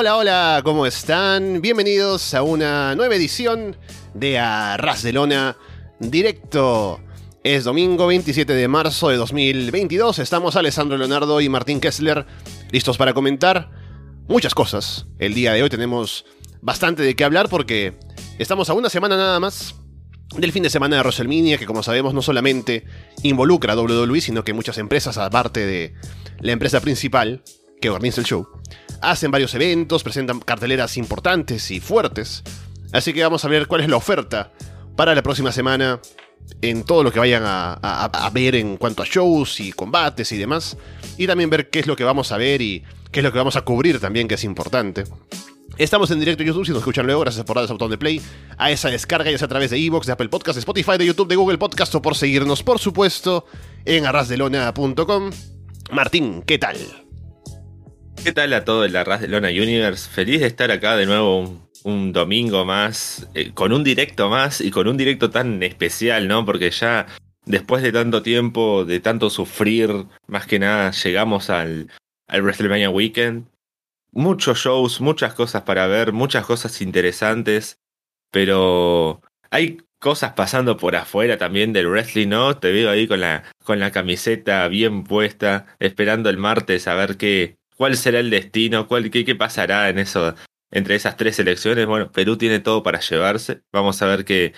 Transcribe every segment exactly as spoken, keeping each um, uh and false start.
Hola, hola, ¿cómo están? Bienvenidos a una nueva edición de Arras de Lona Directo. Es domingo veintisiete de marzo de dos mil veintidós. Estamos Alessandro Leonardo y Martín Kessler listos para comentar muchas cosas. El día de hoy tenemos bastante de qué hablar porque estamos a una semana nada más del fin de semana de WrestleMania, que como sabemos no solamente involucra a doble u doble u e, sino que muchas empresas, aparte de la empresa principal que organiza el show, hacen varios eventos, presentan carteleras importantes y fuertes. Así que vamos a ver cuál es la oferta para la próxima semana en todo lo que vayan a, a, a ver en cuanto a shows y combates y demás. Y también ver qué es lo que vamos a ver y qué es lo que vamos a cubrir también, que es importante. Estamos en directo en YouTube, si nos escuchan luego, gracias por darles al botón de play, a esa descarga, ya sea a través de Evox, de Apple Podcasts, de Spotify, de YouTube, de Google Podcasts, o por seguirnos, por supuesto, en arras de lona punto com. Martín, ¿qué tal? ¿Qué tal a todo el Arras de Lona Universe? Feliz de estar acá de nuevo un, un domingo más, eh, con un directo más y con un directo tan especial, ¿no? Porque ya después de tanto tiempo, de tanto sufrir, más que nada llegamos al, al WrestleMania Weekend. Muchos shows, muchas cosas para ver, muchas cosas interesantes, pero hay cosas pasando por afuera también del wrestling, ¿no? Te veo ahí con la, con la camiseta bien puesta, esperando el martes a ver qué... ¿Cuál será el destino? ¿Cuál, qué, ¿Qué pasará en eso, entre esas tres selecciones? Bueno, Perú tiene todo para llevarse. Vamos a ver qué,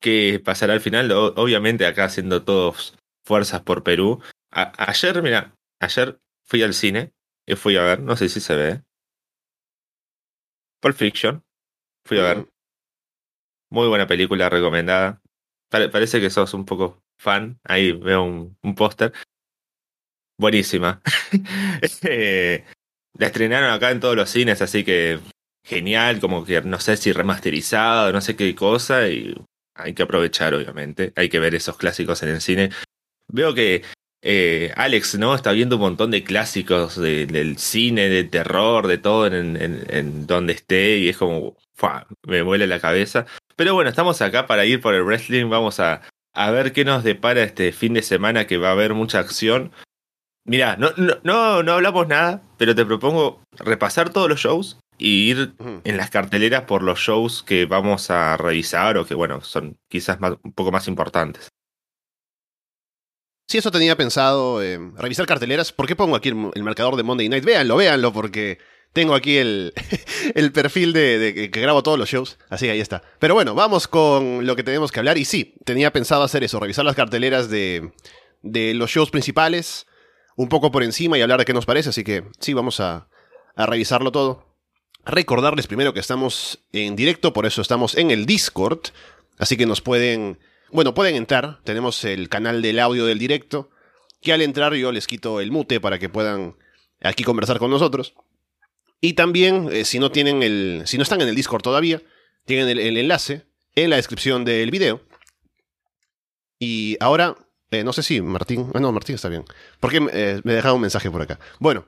qué pasará al final. O, obviamente acá haciendo todos fuerzas por Perú. A, ayer, mira, ayer fui al cine y fui a ver, no sé si se ve. Pulp Fiction, fui a ver. Muy buena película, recomendada. Pare, parece que sos un poco fan. Ahí veo un, un póster. Buenísima. eh, la estrenaron acá en todos los cines, así que genial, como que no sé si remasterizada, no sé qué cosa, y hay que aprovechar, obviamente. Hay que ver esos clásicos en el cine. Veo que eh, Alex, ¿no? Está viendo un montón de clásicos de, del cine, de terror, de todo en, en, en donde esté, y es como, ¡fua! Me vuela la cabeza. Pero bueno, estamos acá para ir por el wrestling. Vamos a, a ver qué nos depara este fin de semana, que va a haber mucha acción. Mirá, no, no, no, no hablamos nada, pero te propongo repasar todos los shows y ir en las carteleras por los shows que vamos a revisar o que, bueno, son quizás más, un poco más importantes. Sí, eso tenía pensado, eh, revisar carteleras. ¿Por qué pongo aquí el, el marcador de Monday Night? Véanlo, véanlo, porque tengo aquí el, el perfil de, de, de que grabo todos los shows, así que ahí está. Pero bueno, vamos con lo que tenemos que hablar. Y sí, tenía pensado hacer eso, revisar las carteleras de, de los shows principales, un poco por encima y hablar de qué nos parece, así que sí, vamos a, a revisarlo todo. Recordarles primero que estamos en directo, por eso estamos en el Discord, así que nos pueden, bueno, pueden entrar, tenemos el canal del audio del directo, que al entrar yo les quito el mute para que puedan aquí conversar con nosotros. Y también, eh, si no tienen el, si no están en el Discord todavía, tienen el, el enlace en la descripción del video. Y ahora... Eh, no sé si Martín... No, Martín está bien. Porque eh, me dejaba un mensaje por acá. Bueno,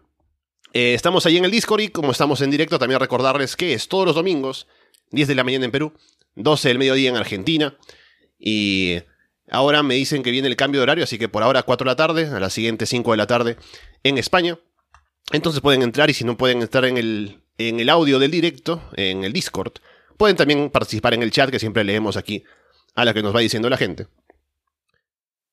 eh, estamos ahí en el Discord y como estamos en directo, también recordarles que es todos los domingos, diez de la mañana en Perú, doce del mediodía en Argentina. Y ahora me dicen que viene el cambio de horario, así que por ahora cuatro de la tarde, a la siguiente cinco de la tarde en España. Entonces pueden entrar y si no pueden entrar en el, en el audio del directo, en el Discord, pueden también participar en el chat que siempre leemos aquí a la que nos va diciendo la gente.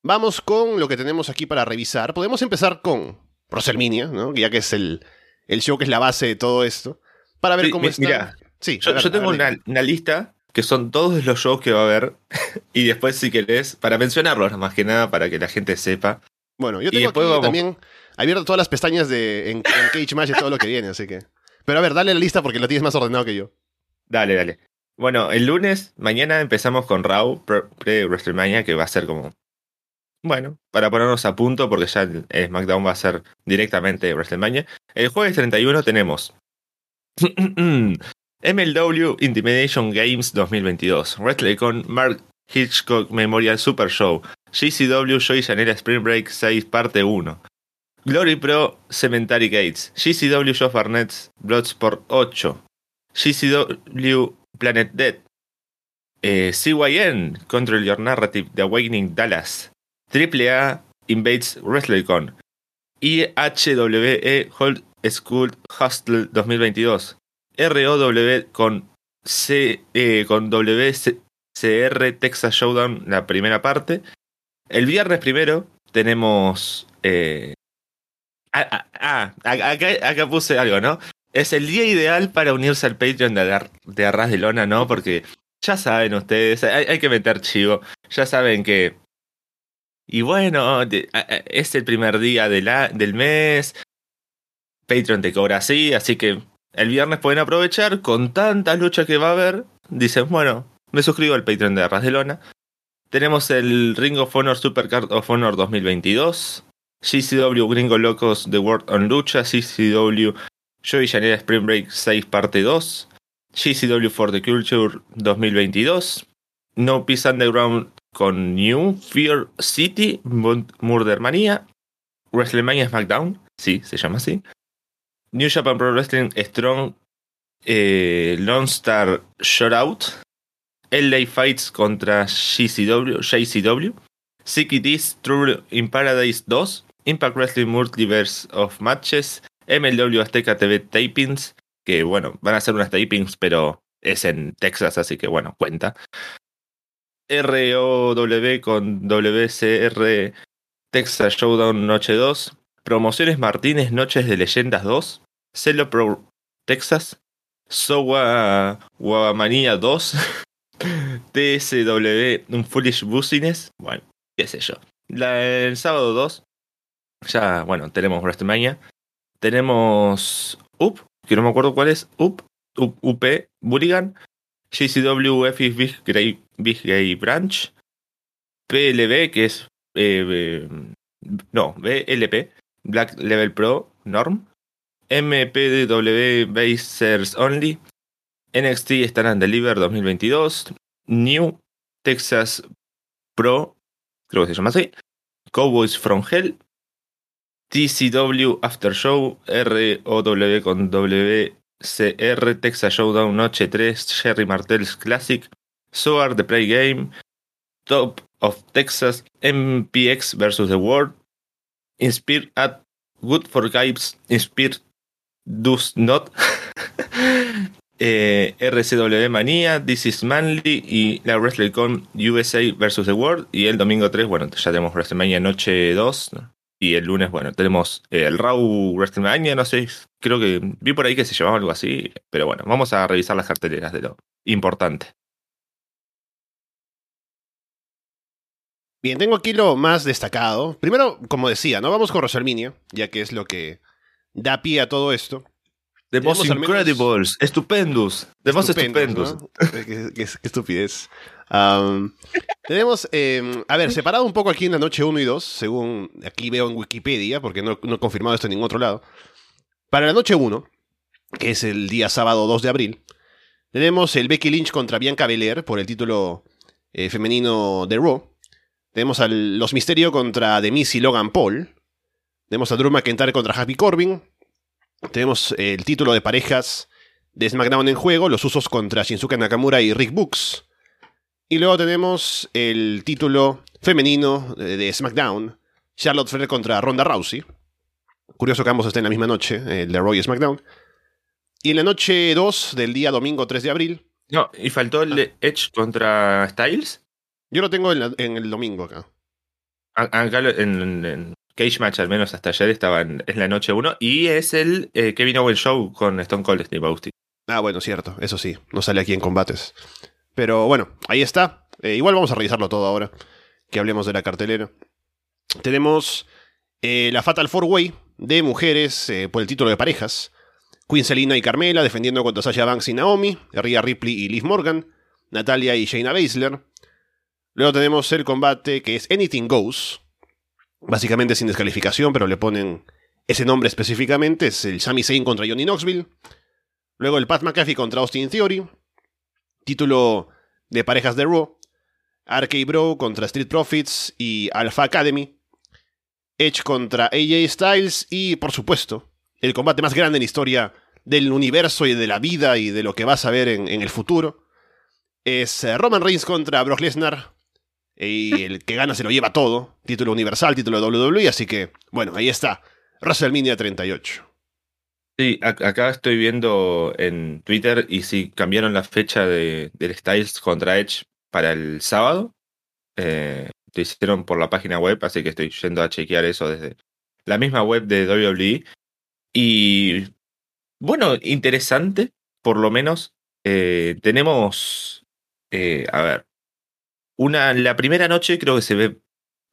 Vamos con lo que tenemos aquí para revisar. Podemos empezar con WrestleMania, ¿no? Ya que es el, el show que es la base de todo esto. Para ver sí, cómo está. Mira, sí, yo, ver, yo tengo una, una lista que son todos los shows que va a haber. Y después, si querés, para mencionarlos, más que nada, para que la gente sepa. Bueno, yo tengo aquí vamos... también abierto todas las pestañas de en, en Cage Match y todo lo que viene, así que... Pero a ver, dale la lista porque lo tienes más ordenado que yo. Dale, dale. Bueno, el lunes, mañana empezamos con ROW, pre-WrestleMania, que va a ser como... Bueno, para ponernos a punto, porque ya el SmackDown va a ser directamente WrestleMania. El jueves treinta y uno tenemos M L W Intimidation Games dos mil veintidós, WrestleCon Mark Hitchcock Memorial Super Show, G C W Joey Janela Spring Break seis parte uno, Glory Pro Cemetery Gates, G C W Josh Barnett's Bloodsport ocho, G C W Planet Death, eh, C Y N Control Your Narrative The Awakening Dallas, Triple A Invades WrestleCon, I H W E Old School Hustle dos mil veintidós, R O W con, C, eh, con W C R Texas Showdown, la primera parte. El viernes primero tenemos... Eh, ah, ah, ah acá, acá puse algo, ¿no? Es el día ideal para unirse al Patreon de, de Arras de Lona, ¿no? Porque ya saben ustedes, hay, hay que meter chivo, ya saben que... Y bueno, es el primer día de la, del mes, Patreon te cobra así, así que el viernes pueden aprovechar, con tanta lucha que va a haber, dicen, bueno, me suscribo al Patreon de Arras de Lona. Tenemos el Ring of Honor Supercard of Honor dos mil veintidós, G C W Gringo Locos The World on Lucha, G C W Joey Janela Spring Break seis parte dos, G C W For the Culture dos mil veintidós, No Peace Underground con New, Fear City, Murdermania, WrestleMania SmackDown, sí, se llama así, New Japan Pro Wrestling Strong, eh, Lone Star Shootout, L A Fights contra G C W, J C W, Sick It Is, Trouble in Paradise dos, Impact Wrestling Multiverse of Matches, M L W Azteca T V Tapings, que bueno, van a hacer unas tapings, pero es en Texas, así que bueno, cuenta. R O W con W C R Texas Showdown Noche dos, Promociones Martínez Noches de Leyendas dos, Celo Pro Texas, Sowa Guamanía dos, T S W Un Foolish Business, bueno, qué sé yo. La, el sábado dos, ya bueno, tenemos WrestleMania, tenemos U P, que no me acuerdo cuál es, U P, U P, Mulligan, G C W F I S Big Grey, Big Gay Branch, P L B, que es eh, no, B L P Black Level Pro Norm, M P D W Basers Only, N X T Stand and Deliver dos mil veintidós, New Texas Pro, creo que se llama así, Cowboys from Hell, T C W After Show, R O W con W C R Texas Showdown Noche tres, Jerry Martell's Classic, Soar The Play Game, Top of Texas, M P X versus The World, Inspire at Good for Guys, Inspire Does Not, eh, R C W Manía, This is Manly y la WrestleCon U S A versus The World. Y el domingo tres, bueno, ya tenemos WrestleMania Noche dos. Y el lunes, bueno, tenemos el ROW WrestleMania, no sé, creo que vi por ahí que se llamaba algo así. Pero bueno, vamos a revisar las carteleras de lo importante. Bien, tengo aquí lo más destacado. Primero, como decía, ¿no? Vamos con WrestleMania, ya que es lo que da pie a todo esto. The Most Incredibles, estupendos. The Most Estupendos. ¿No? qué, qué, qué estupidez. Um, tenemos, eh, a ver, separado un poco aquí en la noche uno y dos, según aquí veo en Wikipedia, porque no, no he confirmado esto en ningún otro lado. Para la noche uno, que es el día sábado dos de abril, tenemos el Becky Lynch contra Bianca Belair por el título eh, femenino de Raw. Tenemos a Los Misterio contra The Miz y Logan Paul. Tenemos a Drew McIntyre contra Happy Corbin. Tenemos el título de parejas de SmackDown en juego. Los Usos contra Shinsuke Nakamura y Rick Books. Y luego tenemos el título femenino de SmackDown. Charlotte Flair contra Ronda Rousey. Curioso que ambos estén en la misma noche, el de Raw y SmackDown. Y en la noche dos del día domingo tres de abril. No, y faltó el de Edge contra Styles. Yo lo tengo en, la, en el domingo acá. Acá en, en Cage Match, al menos hasta ayer, estaba en, en la noche uno. Y es el eh, Kevin Owens Show con Stone Cold Steve Austin. Ah, bueno, cierto. Eso sí. No sale aquí en combates. Pero bueno, ahí está. Eh, igual vamos a revisarlo todo ahora que hablemos de la cartelera. Tenemos eh, la Fatal Four Way de mujeres eh, por el título de parejas. Queen Zelina y Carmela defendiendo contra Sasha Banks y Naomi. Rhea Ripley y Liv Morgan. Natalia y Shayna Baszler. Luego tenemos el combate que es Anything Goes, básicamente sin descalificación, pero le ponen ese nombre específicamente, es el Sami Zayn contra Johnny Knoxville. Luego el Pat McAfee contra Austin Theory, título de parejas de Raw, R K Bro contra Street Profits y Alpha Academy, Edge contra A J Styles y, por supuesto, el combate más grande en la historia del universo y de la vida y de lo que vas a ver en, en el futuro, es Roman Reigns contra Brock Lesnar. Y el que gana se lo lleva todo. Título universal, título de W W E. Así que, bueno, ahí está. WrestleMania treinta y ocho. Sí, a- acá estoy viendo en Twitter y si cambiaron la fecha de, del Styles contra Edge para el sábado. Eh, lo hicieron por la página web, así que estoy yendo a chequear eso desde la misma web de doble u doble u E. Y bueno, interesante, por lo menos. Eh, tenemos, eh, a ver, una, la primera noche creo que se ve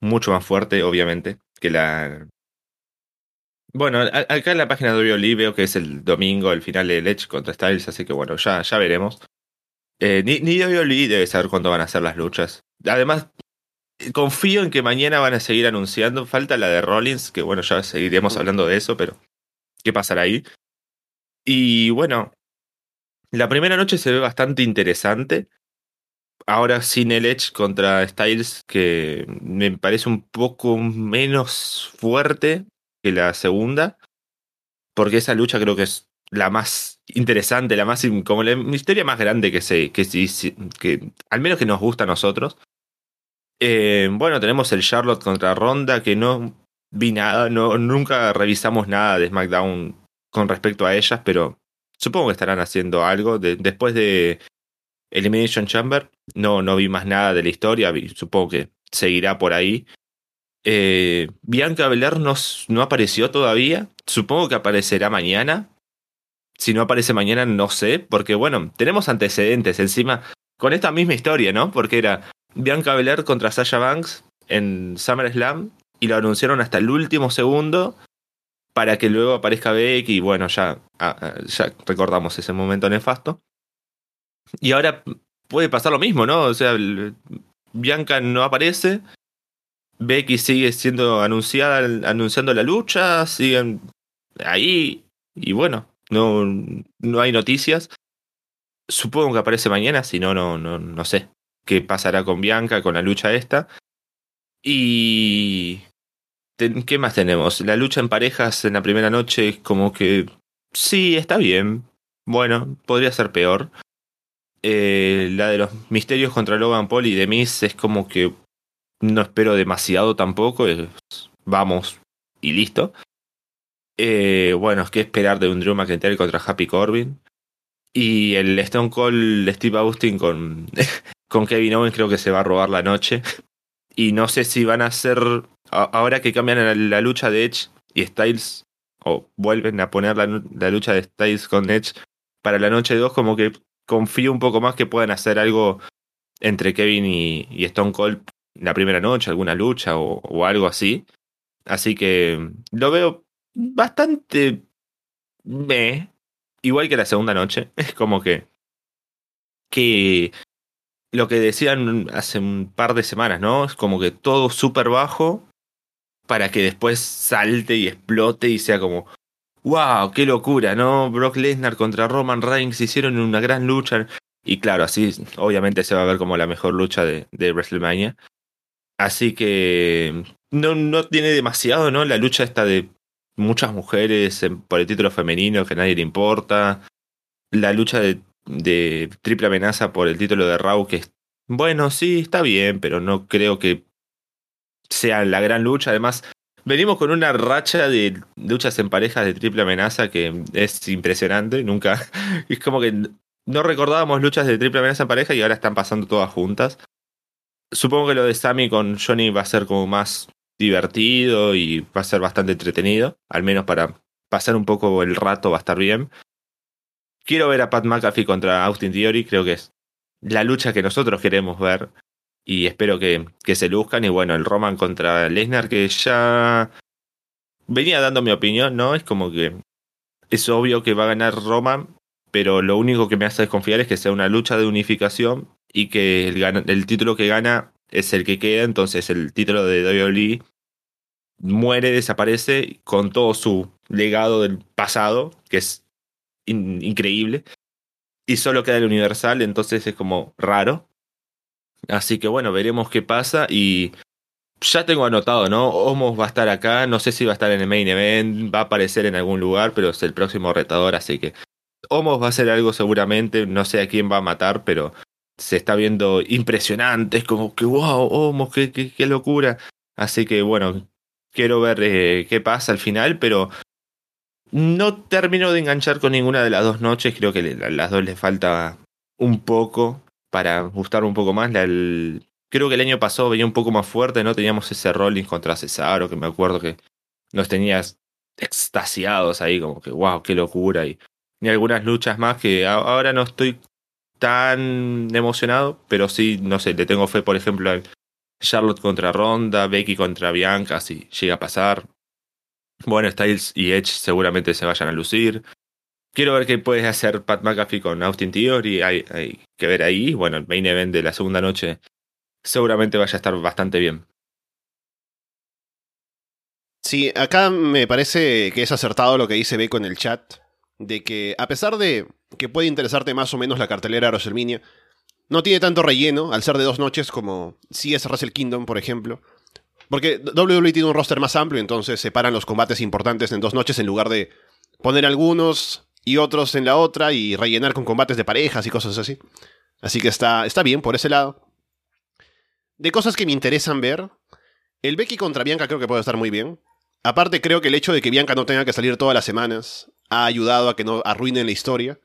mucho más fuerte, obviamente, que la... Bueno, a, acá en la página de doble u doble u E veo que es el domingo, el final de Edge contra Styles, así que bueno, ya, ya veremos. Eh, ni, ni doble u doble u E debe saber cuándo van a ser las luchas. Además, confío en que mañana van a seguir anunciando. Falta la de Rollins, que bueno, ya seguiremos hablando de eso, pero ¿qué pasará ahí? Y bueno, la primera noche se ve bastante interesante. Ahora sin el Edge contra Styles, que me parece un poco menos fuerte que la segunda, porque esa lucha creo que es la más interesante, la más como la historia más grande que se que, que, que al menos que nos gusta a nosotros. Eh, bueno, tenemos el Charlotte contra Ronda, que no vi nada, no, nunca revisamos nada de SmackDown con respecto a ellas, pero supongo que estarán haciendo algo. De, después de Elimination Chamber, no, no vi más nada de la historia, vi, supongo que seguirá por ahí. Eh, Bianca Belair no, no apareció todavía, supongo que aparecerá mañana. Si no aparece mañana, no sé, porque bueno, tenemos antecedentes encima con esta misma historia, ¿no? Porque era Bianca Belair contra Sasha Banks en SummerSlam y lo anunciaron hasta el último segundo para que luego aparezca Becky y bueno, ya, ya recordamos ese momento nefasto. Y ahora puede pasar lo mismo, ¿no? O sea, Bianca no aparece, Becky sigue siendo anunciada, anunciando la lucha, siguen ahí y bueno, no, no hay noticias. Supongo que aparece mañana, si no, no, no, no sé qué pasará con Bianca, con la lucha esta. Y ten, ¿qué más tenemos? La lucha en parejas en la primera noche, como que sí, está bien. Bueno, podría ser peor. Eh, la de los misterios contra Logan Paul y The Miz es como que no espero demasiado tampoco. Es, vamos y listo. Eh, bueno, ¿qué esperar de un Drew McIntyre contra Happy Corbin? Y el Stone Cold Steve Austin con... con Kevin Owens creo que se va a robar la noche. Y no sé si van a hacer... Ahora que cambian la lucha de Edge y Styles, o vuelven a poner la, la lucha de Styles con Edge para la noche dos, como que confío un poco más que puedan hacer algo entre Kevin y, y Stone Cold la primera noche, alguna lucha o, o algo así. Así que lo veo bastante... meh. Igual que la segunda noche. Es como que... que... lo que decían hace un par de semanas, ¿no? Es como que todo súper bajo para que después salte y explote y sea como ¡wow! ¡Qué locura! ¿No? Brock Lesnar contra Roman Reigns hicieron una gran lucha. Y claro, así obviamente se va a ver como la mejor lucha de, de WrestleMania. Así que no, no tiene demasiado, ¿no? La lucha esta de muchas mujeres por el título femenino que a nadie le importa. La lucha de... de triple amenaza por el título de RAW, que es, bueno, sí, está bien, pero no creo que sea la gran lucha. Además, venimos con una racha de luchas en parejas de triple amenaza que es impresionante. Nunca, es como que no recordábamos luchas de triple amenaza en pareja y ahora están pasando todas juntas. Supongo que lo de Sammy con Johnny va a ser como más divertido y va a ser bastante entretenido, al menos para pasar un poco el rato va a estar bien. Quiero ver a Pat McAfee contra Austin Theory, creo que es la lucha que nosotros queremos ver y espero que, que se luzcan. Y bueno, el Roman contra Lesnar, que ya venía dando mi opinión, ¿no? Es como que es obvio que va a ganar Roman, pero lo único que me hace desconfiar es que sea una lucha de unificación y que el, el título que gana es el que queda, entonces el título de doble u doble u E muere, desaparece con todo su legado del pasado, que es In- increíble, y solo queda el universal, entonces es como raro. Así que bueno, veremos qué pasa. Y ya tengo anotado, ¿no? Omos va a estar acá, no sé si va a estar en el main event, va a aparecer en algún lugar, pero es el próximo retador, así que Omos va a hacer algo seguramente, no sé a quién va a matar, pero se está viendo impresionante, es como que wow, Omos, qué, qué, qué locura. Así que bueno, quiero ver eh, qué pasa al final, pero No termino de enganchar con ninguna de las dos noches. Creo que a las dos les falta un poco para gustar un poco más. La, el, creo que el año pasado venía un poco más fuerte, ¿no? Teníamos ese Rollins contra Cesaro, que me acuerdo que nos tenías extasiados ahí, como que wow, qué locura. Y, y algunas luchas más que a, ahora no estoy tan emocionado, pero sí, no sé, le tengo fe, por ejemplo, al Charlotte contra Ronda, Becky contra Bianca, si llega a pasar. Bueno, Styles y Edge seguramente se vayan a lucir. Quiero ver qué puede hacer Pat McAfee con Austin Theory. Hay, hay que ver ahí. Bueno, el main event de la segunda noche seguramente vaya a estar bastante bien. Sí, acá me parece que es acertado lo que dice Beco en el chat. De que a pesar de que puede interesarte más o menos la cartelera de WrestleMania, no tiene tanto relleno al ser de dos noches como si es Wrestle Kingdom, por ejemplo. Porque doble u doble u E tiene un roster más amplio, entonces separan los combates importantes en dos noches en lugar de poner algunos y otros en la otra y rellenar con combates de parejas y cosas así. Así que está, está bien por ese lado. De cosas que me interesan ver, el Becky contra Bianca creo que puede estar muy bien. Aparte creo que el hecho de que Bianca no tenga que salir todas las semanas ha ayudado a que no arruinen la historia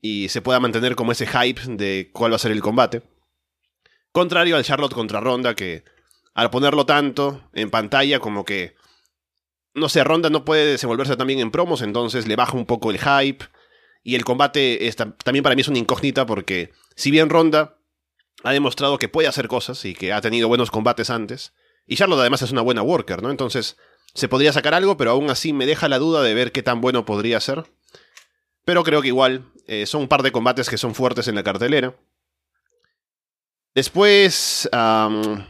y se pueda mantener como ese hype de cuál va a ser el combate. Contrario al Charlotte contra Ronda, que al ponerlo tanto en pantalla, como que, no sé, Ronda no puede desenvolverse también en promos, entonces le baja un poco el hype. Y el combate es, también para mí es una incógnita, porque si bien Ronda ha demostrado que puede hacer cosas y que ha tenido buenos combates antes, y Charlotte además es una buena worker, ¿no? Entonces se podría sacar algo, pero aún así me deja la duda de ver qué tan bueno podría ser. Pero creo que igual eh, son un par de combates que son fuertes en la cartelera. Después... Um,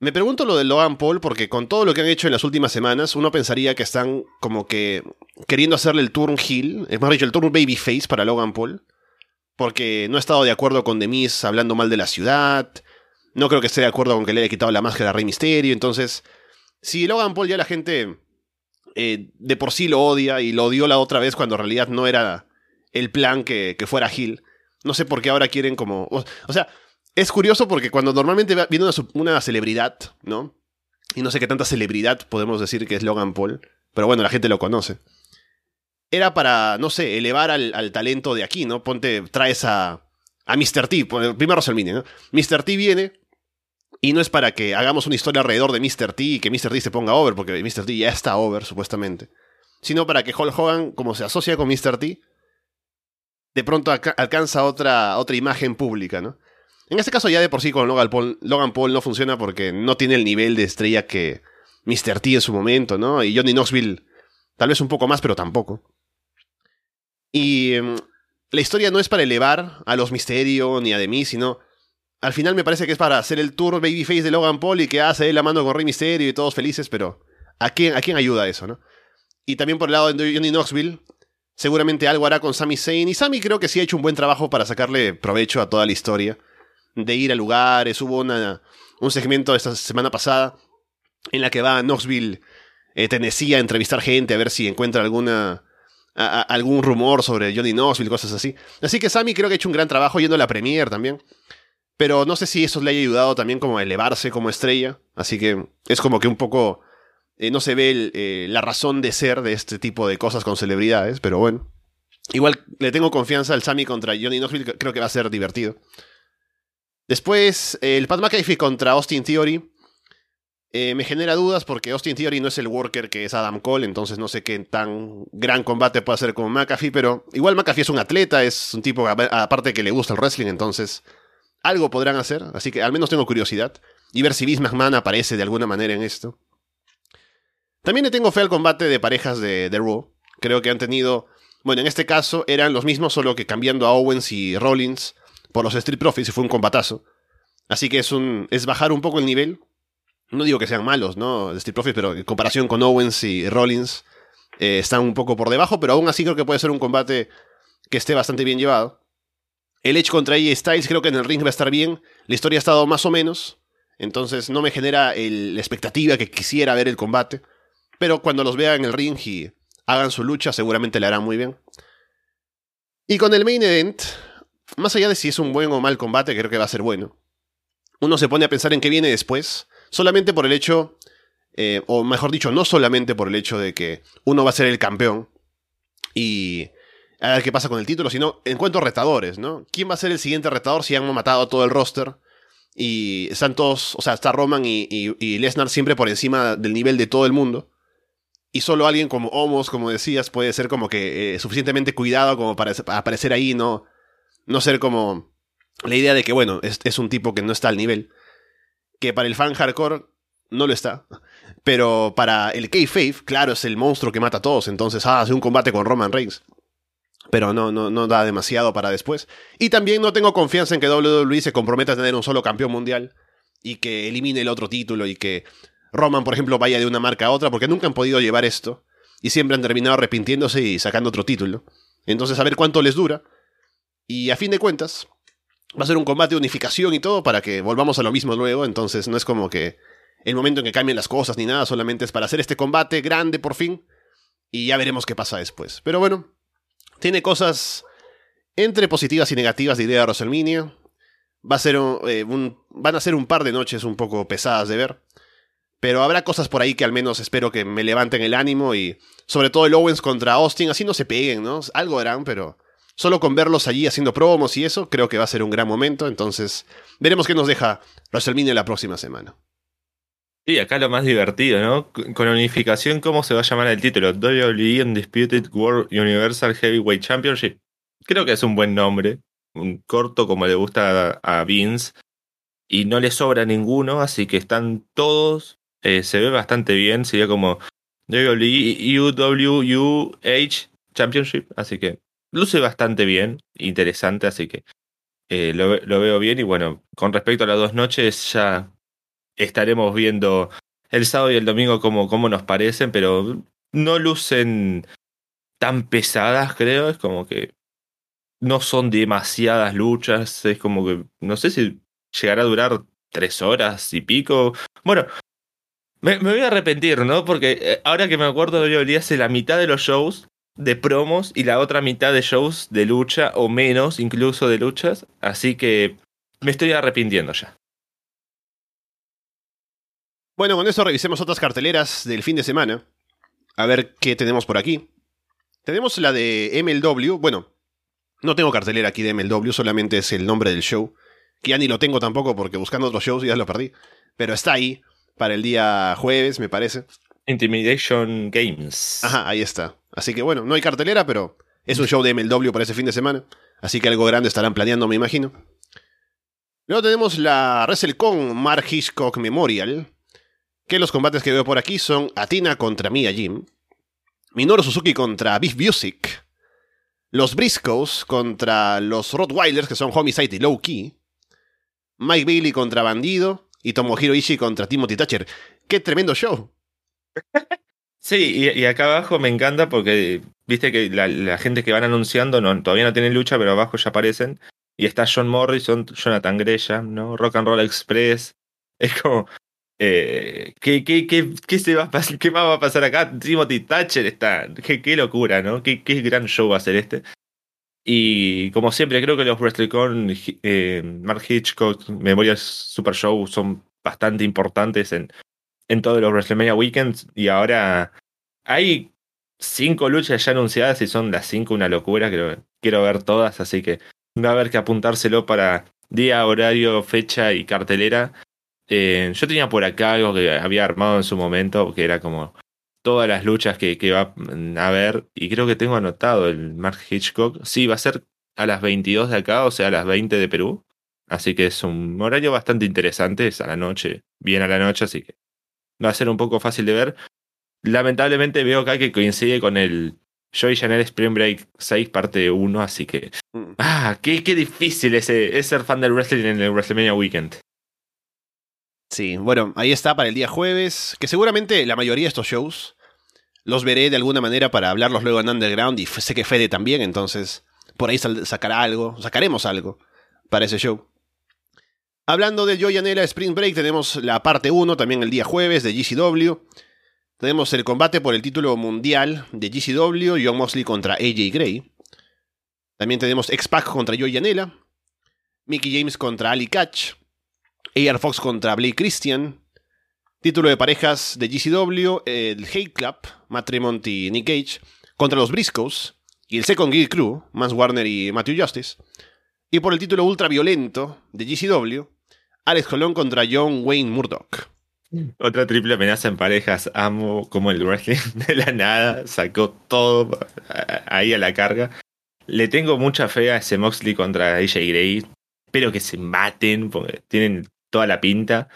Me pregunto lo de Logan Paul, porque con todo lo que han hecho en las últimas semanas, uno pensaría que están como que queriendo hacerle el turn heel, es más dicho, el turn babyface para Logan Paul, porque no ha estado de acuerdo con The Miz hablando mal de la ciudad, no creo que esté de acuerdo con que le haya quitado la máscara a Rey Mysterio. Entonces, si Logan Paul ya la gente eh, de por sí lo odia, y lo odió la otra vez cuando en realidad no era el plan que, que fuera heel, no sé por qué ahora quieren como... o, o sea... Es curioso porque cuando normalmente viene una, una celebridad, ¿no? Y no sé qué tanta celebridad podemos decir que es Logan Paul, pero bueno, la gente lo conoce. Era para, no sé, elevar al, al talento de aquí, ¿no? Ponte, traes a, a míster T, primero WrestleMania, ¿no? míster T viene y no es para que hagamos una historia alrededor de míster T y que míster T se ponga over, porque míster T ya está over, supuestamente. Sino para que Hulk Hogan, como se asocia con míster T, de pronto alca- alcanza otra, otra imagen pública, ¿no? En este caso ya de por sí con Logan Paul, Logan Paul no funciona porque no tiene el nivel de estrella que míster T en su momento, ¿no? Y Johnny Knoxville tal vez un poco más, pero tampoco. Y um, la historia no es para elevar a los Mysterio ni a The Miz, sino al final me parece que es para hacer el tour babyface de Logan Paul y que hace ah, la mano con Rey Mysterio y todos felices, pero ¿a quién, ¿a quién ayuda eso, no? Y también por el lado de Johnny Knoxville, seguramente algo hará con Sami Zayn. Y Sami creo que sí ha hecho un buen trabajo para sacarle provecho a toda la historia. De ir a lugares, hubo una, un segmento esta semana pasada en la que va a Knoxville, eh, Tennessee, a entrevistar gente, a ver si encuentra alguna a, a, algún rumor sobre Johnny Knoxville, cosas así. Así que Sami creo que ha hecho un gran trabajo yendo a la Premier también, pero no sé si eso le haya ayudado también como a elevarse como estrella, así que es como que un poco eh, no se ve el, eh, la razón de ser de este tipo de cosas con celebridades, pero bueno. Igual le tengo confianza al Sami contra Johnny Knoxville, creo que va a ser divertido. Después, el Pat McAfee contra Austin Theory eh, me genera dudas porque Austin Theory no es el worker que es Adam Cole, entonces no sé qué tan gran combate puede hacer con McAfee, pero igual McAfee es un atleta, es un tipo aparte que le gusta el wrestling, entonces algo podrán hacer, así que al menos tengo curiosidad y ver si Vince McMahon aparece de alguna manera en esto. También le tengo fe al combate de parejas de, de Raw, creo que han tenido, bueno, en este caso eran los mismos, solo que cambiando a Owens y Rollins por los Street Profits y fue un combatazo. Así que es un es bajar un poco el nivel. No digo que sean malos, ¿no? Street Profits, pero en comparación con Owens y Rollins eh, están un poco por debajo, pero aún así creo que puede ser un combate que esté bastante bien llevado. El Edge contra A J Styles creo que en el ring va a estar bien. La historia ha estado más o menos, entonces no me genera el, la expectativa que quisiera ver el combate. Pero cuando los vean en el ring y hagan su lucha, seguramente la harán muy bien. Y con el main event... Más allá de si es un buen o mal combate, creo que va a ser bueno. Uno se pone a pensar en qué viene después, solamente por el hecho eh, o mejor dicho, no solamente por el hecho de que uno va a ser el campeón y a ver qué pasa con el título, sino en cuanto a retadores, ¿no? ¿Quién va a ser el siguiente retador si han matado a todo el roster? Y están todos, o sea, está Roman y, y, y Lesnar siempre por encima del nivel de todo el mundo. Y solo alguien como Omos, como decías, puede ser como que eh, suficientemente cuidado como para, para aparecer ahí, no, no ser como la idea de que, bueno, es, es un tipo que no está al nivel. Que para el fan hardcore no lo está. Pero para el kayfabe, claro, es el monstruo que mata a todos. Entonces, ah, hace un combate con Roman Reigns. Pero no, no, no da demasiado para después. Y también no tengo confianza en que doble u doble u E se comprometa a tener un solo campeón mundial y que elimine el otro título y que Roman, por ejemplo, vaya de una marca a otra, porque nunca han podido llevar esto y siempre han terminado arrepintiéndose y sacando otro título. Entonces, a ver cuánto les dura. Y a fin de cuentas, va a ser un combate de unificación y todo para que volvamos a lo mismo luego. Entonces, no es como que el momento en que cambien las cosas ni nada, solamente es para hacer este combate grande por fin y ya veremos qué pasa después. Pero bueno, tiene cosas entre positivas y negativas de idea de WrestleMania. Va a ser un, eh, un, van a ser un par de noches un poco pesadas de ver. Pero habrá cosas por ahí que al menos espero que me levanten el ánimo. Y sobre todo el Owens contra Austin. Así no se peguen, ¿no? Algo harán, pero solo con verlos allí haciendo promos y eso, creo que va a ser un gran momento. Entonces, veremos qué nos deja WrestleMania la próxima semana. Sí, acá lo más divertido, ¿no? Con la unificación, ¿cómo se va a llamar el título? doble u doble u E Undisputed World Universal Heavyweight Championship. Creo que es un buen nombre, un corto como le gusta a Vince, y no le sobra ninguno, así que están todos, eh, se ve bastante bien, sería como doble u doble u E U W H Championship, así que luce bastante bien, interesante, así que eh, lo, lo veo bien, y bueno, con respecto a las dos noches ya estaremos viendo el sábado y el domingo como, como nos parecen, pero no lucen tan pesadas, creo. Es como que no son demasiadas luchas. Es como que no sé si llegará a durar tres horas y pico. Bueno, me, me voy a arrepentir, ¿no? Porque ahora que me acuerdo, yo le hice la mitad de los shows de promos y la otra mitad de shows de lucha, o menos incluso de luchas. Así que me estoy arrepintiendo ya. Bueno, con eso revisemos otras carteleras del fin de semana. A ver qué tenemos por aquí. Tenemos la de M L W. Bueno, no tengo cartelera aquí de M L W, solamente es el nombre del show. Que ya ni lo tengo tampoco porque buscando otros shows ya lo perdí. Pero está ahí para el día jueves, me parece. Intimidation Games. Ajá, ahí está. Así que bueno, no hay cartelera, pero es un show de M L W para ese fin de semana. Así que algo grande estarán planeando, me imagino. Luego tenemos la WrestleCon Mark Hitchcock Memorial. Que los combates que veo por aquí son Athena contra Mia Yim, Minoru Suzuki contra Biff Busick, los Briscoes contra los Rottweilers, que son Homicide y Low Key, Mike Bailey contra Bandido y Tomohiro Ishii contra Timothy Thatcher. ¡Qué tremendo show! Sí, y, y acá abajo me encanta porque viste que la, la gente que van anunciando no, todavía no tienen lucha, pero abajo ya aparecen. Y está John Morrison, Jonathan Gresham, ¿no? Rock and Roll Express. Es como... Eh, ¿qué, qué, qué, qué, se va a pasar, ¿Qué más va a pasar acá? Timothy Thatcher está... Qué, qué locura, ¿no? Qué, qué gran show va a ser este. Y como siempre, creo que los WrestleCon eh, Mark Hitchcock Memorial Super Show son bastante importantes en, en todos los WrestleMania Weekends. Y ahora hay cinco luchas ya anunciadas y son las cinco una locura. Creo, quiero ver todas, así que va a haber que apuntárselo para día, horario, fecha y cartelera. Eh, yo tenía por acá algo que había armado en su momento, que era como todas las luchas que, que va a haber, y creo que tengo anotado el Mark Hitchcock. Sí, va a ser a las veintidós de acá, o sea, a las veinte de Perú. Así que es un horario bastante interesante, es a la noche, bien a la noche, así que va a ser un poco fácil de ver. Lamentablemente veo acá que coincide con el Joey Janela Spring Break seis parte uno, así que... ¡Ah! ¡Qué, qué difícil es, es ser fan del wrestling en el WrestleMania Weekend! Sí, bueno, ahí está para el día jueves, que seguramente la mayoría de estos shows los veré de alguna manera para hablarlos luego en Underground, y sé que Fede también, entonces por ahí sacará algo, sacaremos algo para ese show. Hablando de Joey Janela Spring Break, tenemos la parte uno también el día jueves de G C W. Tenemos el combate por el título mundial de G C W, Jon Moxley contra A J Gray. También tenemos X-Pac contra Joey Janela, Mickie James contra Ali Catch, A R Fox contra Blake Christian, Título de parejas de G C W, el Hate Club, Matt Tremont y Nick Gage, contra los Briscoes y el Second Gear Crew, Mance Warner y Matthew Justice. Y por el título ultraviolento de G C W, Alex Colón contra John Wayne Murdoch. Otra triple amenaza en parejas. Amo como el wrestling de la nada sacó todo ahí a la carga. Le tengo mucha fe a ese Moxley contra A J Gray. Espero que se maten porque tienen toda la pinta.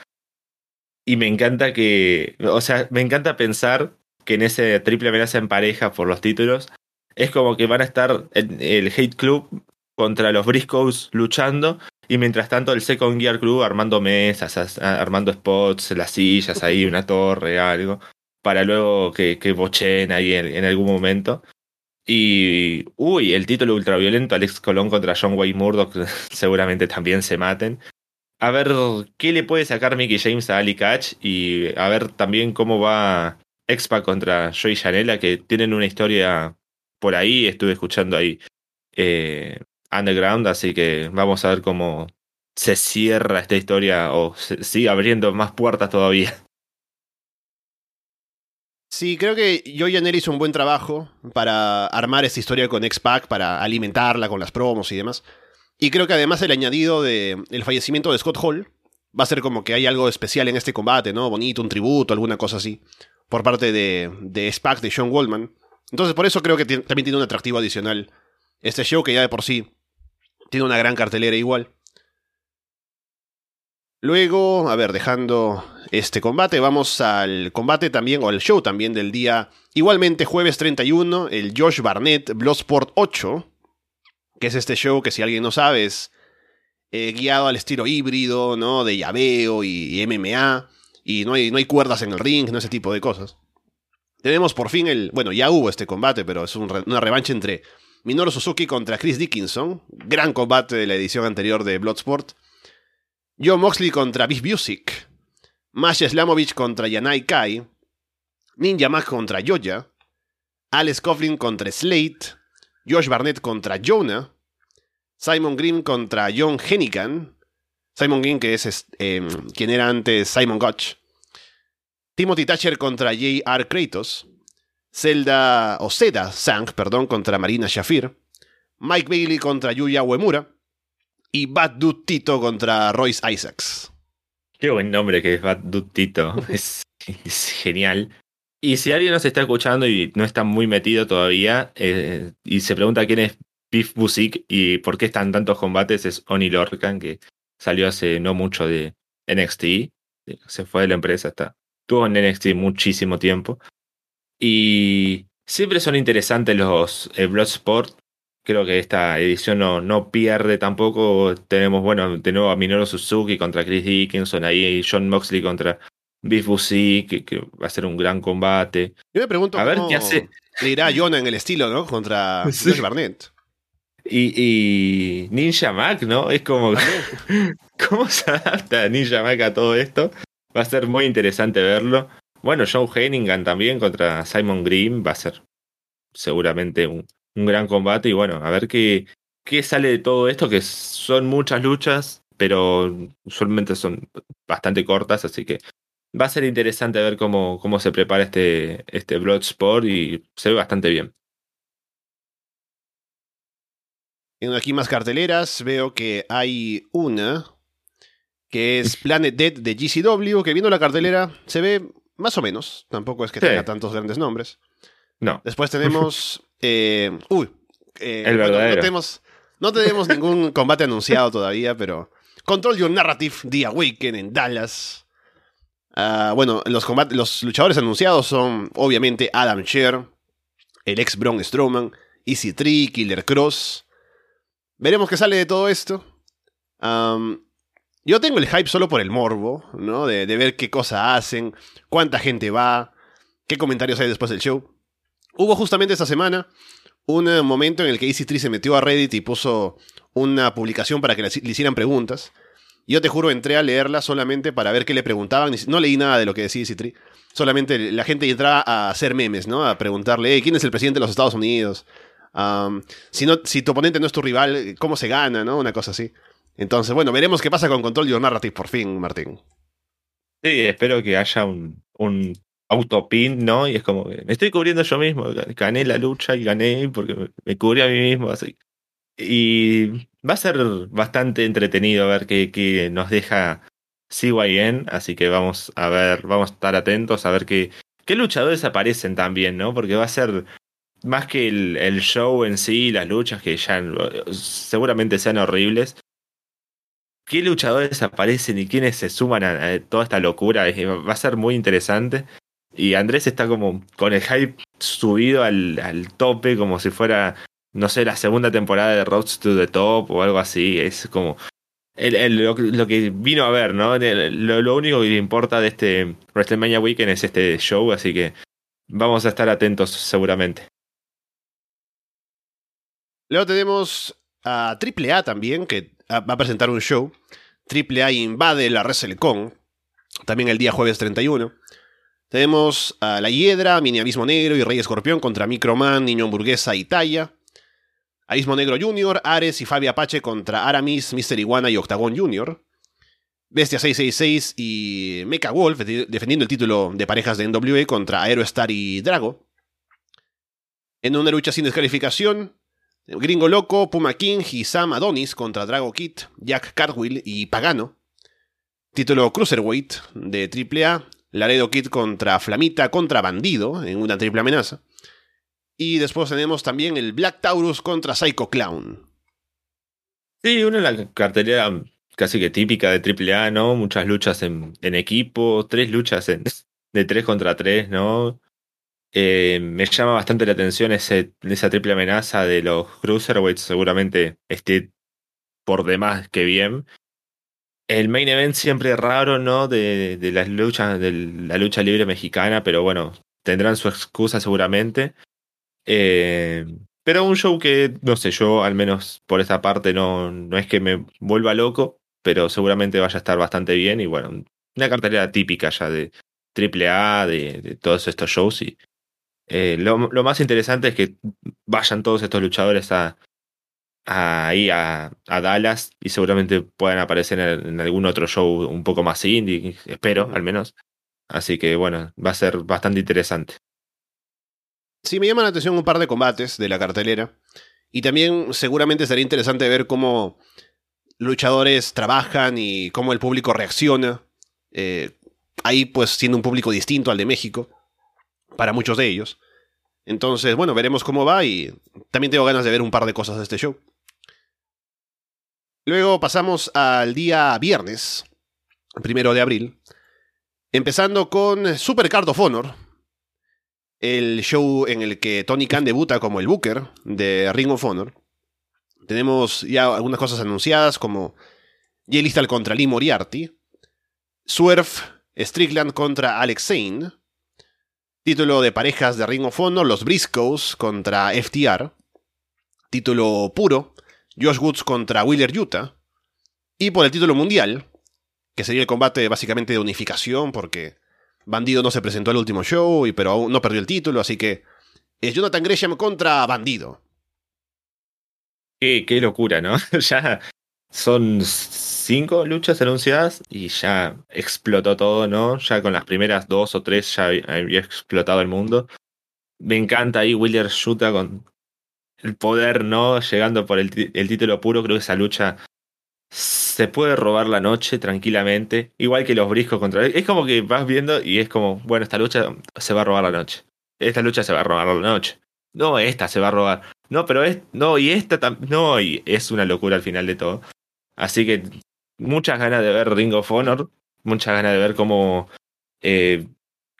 Y me encanta que... O sea, me encanta pensar que en ese triple amenaza en pareja por los títulos es como que van a estar en el Hate Club contra los Briscoes luchando y mientras tanto el Second Gear Crew armando mesas, armando spots, las sillas ahí, una torre, algo, para luego que, que bochen ahí en, en algún momento. Y, uy, el título ultraviolento, Alex Colón contra John Wayne Murdoch, seguramente también se maten. A ver qué le puede sacar Mickey James a Ali Catch y a ver también cómo va X-Pac contra Joey Janela, que tienen una historia por ahí, estuve escuchando ahí eh, Underground, así que vamos a ver cómo se cierra esta historia o se sigue abriendo más puertas todavía. Sí, creo que Joey Janela hizo un buen trabajo para armar esta historia con X-Pac, para alimentarla con las promos y demás. Y creo que además el añadido de el fallecimiento de Scott Hall va a ser como que hay algo especial en este combate, ¿no? Bonito, un tributo, alguna cosa así, por parte de, de X-Pac, de Sean Waltman. Entonces por eso creo que t- también tiene un atractivo adicional este show, que ya de por sí tiene una gran cartelera igual. Luego, a ver, dejando este combate, vamos al combate también, o al show también del día, igualmente jueves treinta y uno, el Josh Barnett Bloodsport ocho, que es este show que, si alguien no sabe, es eh, guiado al estilo híbrido, ¿no? De llaveo y, y M M A, y no hay, no hay cuerdas en el ring, no ese tipo de cosas. Tenemos por fin el... Bueno, ya hubo este combate, pero es un, una revancha entre Minoru Suzuki contra Chris Dickinson, gran combate de la edición anterior de Bloodsport. Jon Moxley contra Big Music, Masha Slamovich contra Yanai Kai, Ninja Max contra Yoya, Alex Coughlin contra Slate, Josh Barnett contra Jonah, Simon Grimm contra John Hennigan, Simon Grimm que es eh, quien era antes Simon Gotch, Timothy Thatcher contra J R Kratos, Zelda o Seda Sang, perdón, contra Marina Shafir, Mike Bailey contra Yuya Uemura y Bad Dude Tito contra Royce Isaacs. Qué buen nombre que es Bad Dude Tito, es, es genial. Y si alguien nos está escuchando y no está muy metido todavía eh, y se pregunta quién es Biff Busick y por qué están tantos combates, es Oni Lorcan, que salió hace no mucho de N X T, se fue de la empresa, está, estuvo en N X T muchísimo tiempo y siempre son interesantes los eh, Bloodsport. Creo que esta edición no, no pierde tampoco. Tenemos, bueno, de nuevo a Minoru Suzuki contra Chris Dickinson ahí, Jon Moxley contra Biff Busick, que, que va a ser un gran combate. Yo me pregunto a ver cómo qué hace. Le irá a Jonah en el estilo, ¿no? Contra sí. Josh Barnett. Y, y Ninja Mac, ¿no? Es como... ¿Cómo se adapta Ninja Mac a todo esto? Va a ser muy interesante verlo. Bueno, Joe Hennigan también contra Simon Grimm. Va a ser seguramente un, un gran combate. Y bueno, a ver qué, qué sale de todo esto, que son muchas luchas, pero usualmente son bastante cortas, así que va a ser interesante ver cómo, cómo se prepara este, este Bloodsport y se ve bastante bien. Aquí más carteleras, veo que hay una que es Planet Dead de G C W, que viendo la cartelera se ve más o menos, tampoco es que sí. tenga tantos grandes nombres. No. Después tenemos... Eh, uy, eh, el verdadero. Bueno, no tenemos, no tenemos ningún combate anunciado todavía, pero Control Your Narrative The Awakening en Dallas. Uh, bueno, los, combat- los luchadores anunciados son, obviamente, Adam Scheer, el ex Braun Strowman, Easy Tree, Killer Cross. Veremos qué sale de todo esto. Um, yo tengo el hype solo por el morbo, ¿no? De, de ver qué cosa hacen, cuánta gente va, qué comentarios hay después del show. Hubo justamente esta semana un momento en el que Easy Tree se metió a Reddit y puso una publicación para que le, le hicieran preguntas. Yo te juro, entré a leerla solamente para ver qué le preguntaban. No leí nada de lo que decía Citri. Solamente la gente entraba a hacer memes, ¿no? A preguntarle, hey, ¿quién es el presidente de los Estados Unidos? Um, si, no, si tu oponente no es tu rival, ¿cómo se gana? ¿No? Una cosa así. Entonces, bueno, veremos qué pasa con Control Your Narrative por fin, Martín. Sí, espero que haya un, un autopin, ¿no? Y es como que me estoy cubriendo yo mismo. Gané la lucha y gané porque me cubrí a mí mismo, así. Y va a ser bastante entretenido ver qué, qué nos deja C Y N, así que vamos a ver, vamos a estar atentos a ver qué, qué luchadores aparecen también, ¿no? Porque va a ser más que el, el show en sí, las luchas que ya seguramente sean horribles. ¿Qué luchadores aparecen y quiénes se suman a, a toda esta locura? Va a ser muy interesante. Y Andrés está como con el hype subido al, al tope, como si fuera, no sé, la segunda temporada de Road to the Top o algo así. Es como el, el, lo, lo que vino a ver, ¿no? El, lo, lo único que le importa de este WrestleMania Weekend es este show, así que vamos a estar atentos seguramente. Luego tenemos a triple A también, que va a presentar un show. triple A invade la WrestleCon, también el día jueves treinta y uno. Tenemos a La Hiedra, Mini Abismo Negro y Rey Escorpión contra Microman, Niño Hamburguesa y Taya. Abismo Negro junior, Ares y Fabi Apache contra Aramis, míster Iguana y Octagon junior Bestia seiscientos sesenta y seis y Mecha Wolf defendiendo el título de parejas de N W A contra Aerostar y Drago. En una lucha sin descalificación, Gringo Loco, Puma King y Sam Adonis contra Drago Kid, Jack Cartwheel y Pagano. Título Cruiserweight de triple A, Laredo Kid contra Flamita contra Bandido en una triple amenaza. Y después tenemos también el Black Taurus contra Psycho Clown. Sí, una de las carteleras casi que típica de triple A, ¿no? Muchas luchas en, en equipo, tres luchas en, de tres contra tres, ¿no? Eh, me llama bastante la atención ese, esa triple amenaza de los Cruiserweights. Seguramente esté por demás que bien. El main event siempre raro, ¿no? De, de las luchas, de la lucha libre mexicana, pero bueno, tendrán su excusa seguramente. Eh, pero un show que, no sé, yo al menos por esta parte no, no es que me vuelva loco, pero seguramente vaya a estar bastante bien. Y bueno, una cartelera típica ya de triple A, de, de todos estos shows. Y eh, lo, lo más interesante es que vayan todos estos luchadores a, a, ahí a, a Dallas y seguramente puedan aparecer en, en algún otro show un poco más indie, espero al menos. Así que bueno, va a ser bastante interesante. Sí, me llaman la atención un par de combates de la cartelera. Y también seguramente sería interesante ver cómo luchadores trabajan y cómo el público reacciona. Eh, ahí pues siendo un público distinto al de México, para muchos de ellos. Entonces, bueno, veremos cómo va y también tengo ganas de ver un par de cosas de este show. Luego pasamos al día viernes, primero de abril. Empezando con Supercard of Honor. El show en el que Tony Khan debuta como el Booker de Ring of Honor. Tenemos ya algunas cosas anunciadas como Jay Lethal contra Lee Moriarty, Swerve Strickland contra Alex Zane, título de parejas de Ring of Honor, los Briscoes contra F T R, título puro, Josh Woods contra Wheeler Yuta, y por el título mundial, que sería el combate básicamente de unificación porque Bandido no se presentó al último show, pero aún no perdió el título, así que es Jonathan Gresham contra Bandido. Qué, qué locura, ¿no? Ya son cinco luchas anunciadas y ya explotó todo, ¿no? Ya con las primeras dos o tres ya había explotado el mundo. Me encanta ahí Wheeler Yuta con el poder, ¿no? Llegando por el, t- el título puro, creo que esa lucha se puede robar la noche tranquilamente, igual que los Briscoes contra él. Es como que vas viendo y es como, bueno, esta lucha se va a robar la noche. Esta lucha se va a robar la noche. No, esta se va a robar. No, pero es, no, y esta también. No, y es una locura al final de todo. Así que muchas ganas de ver Ring of Honor, muchas ganas de ver cómo eh,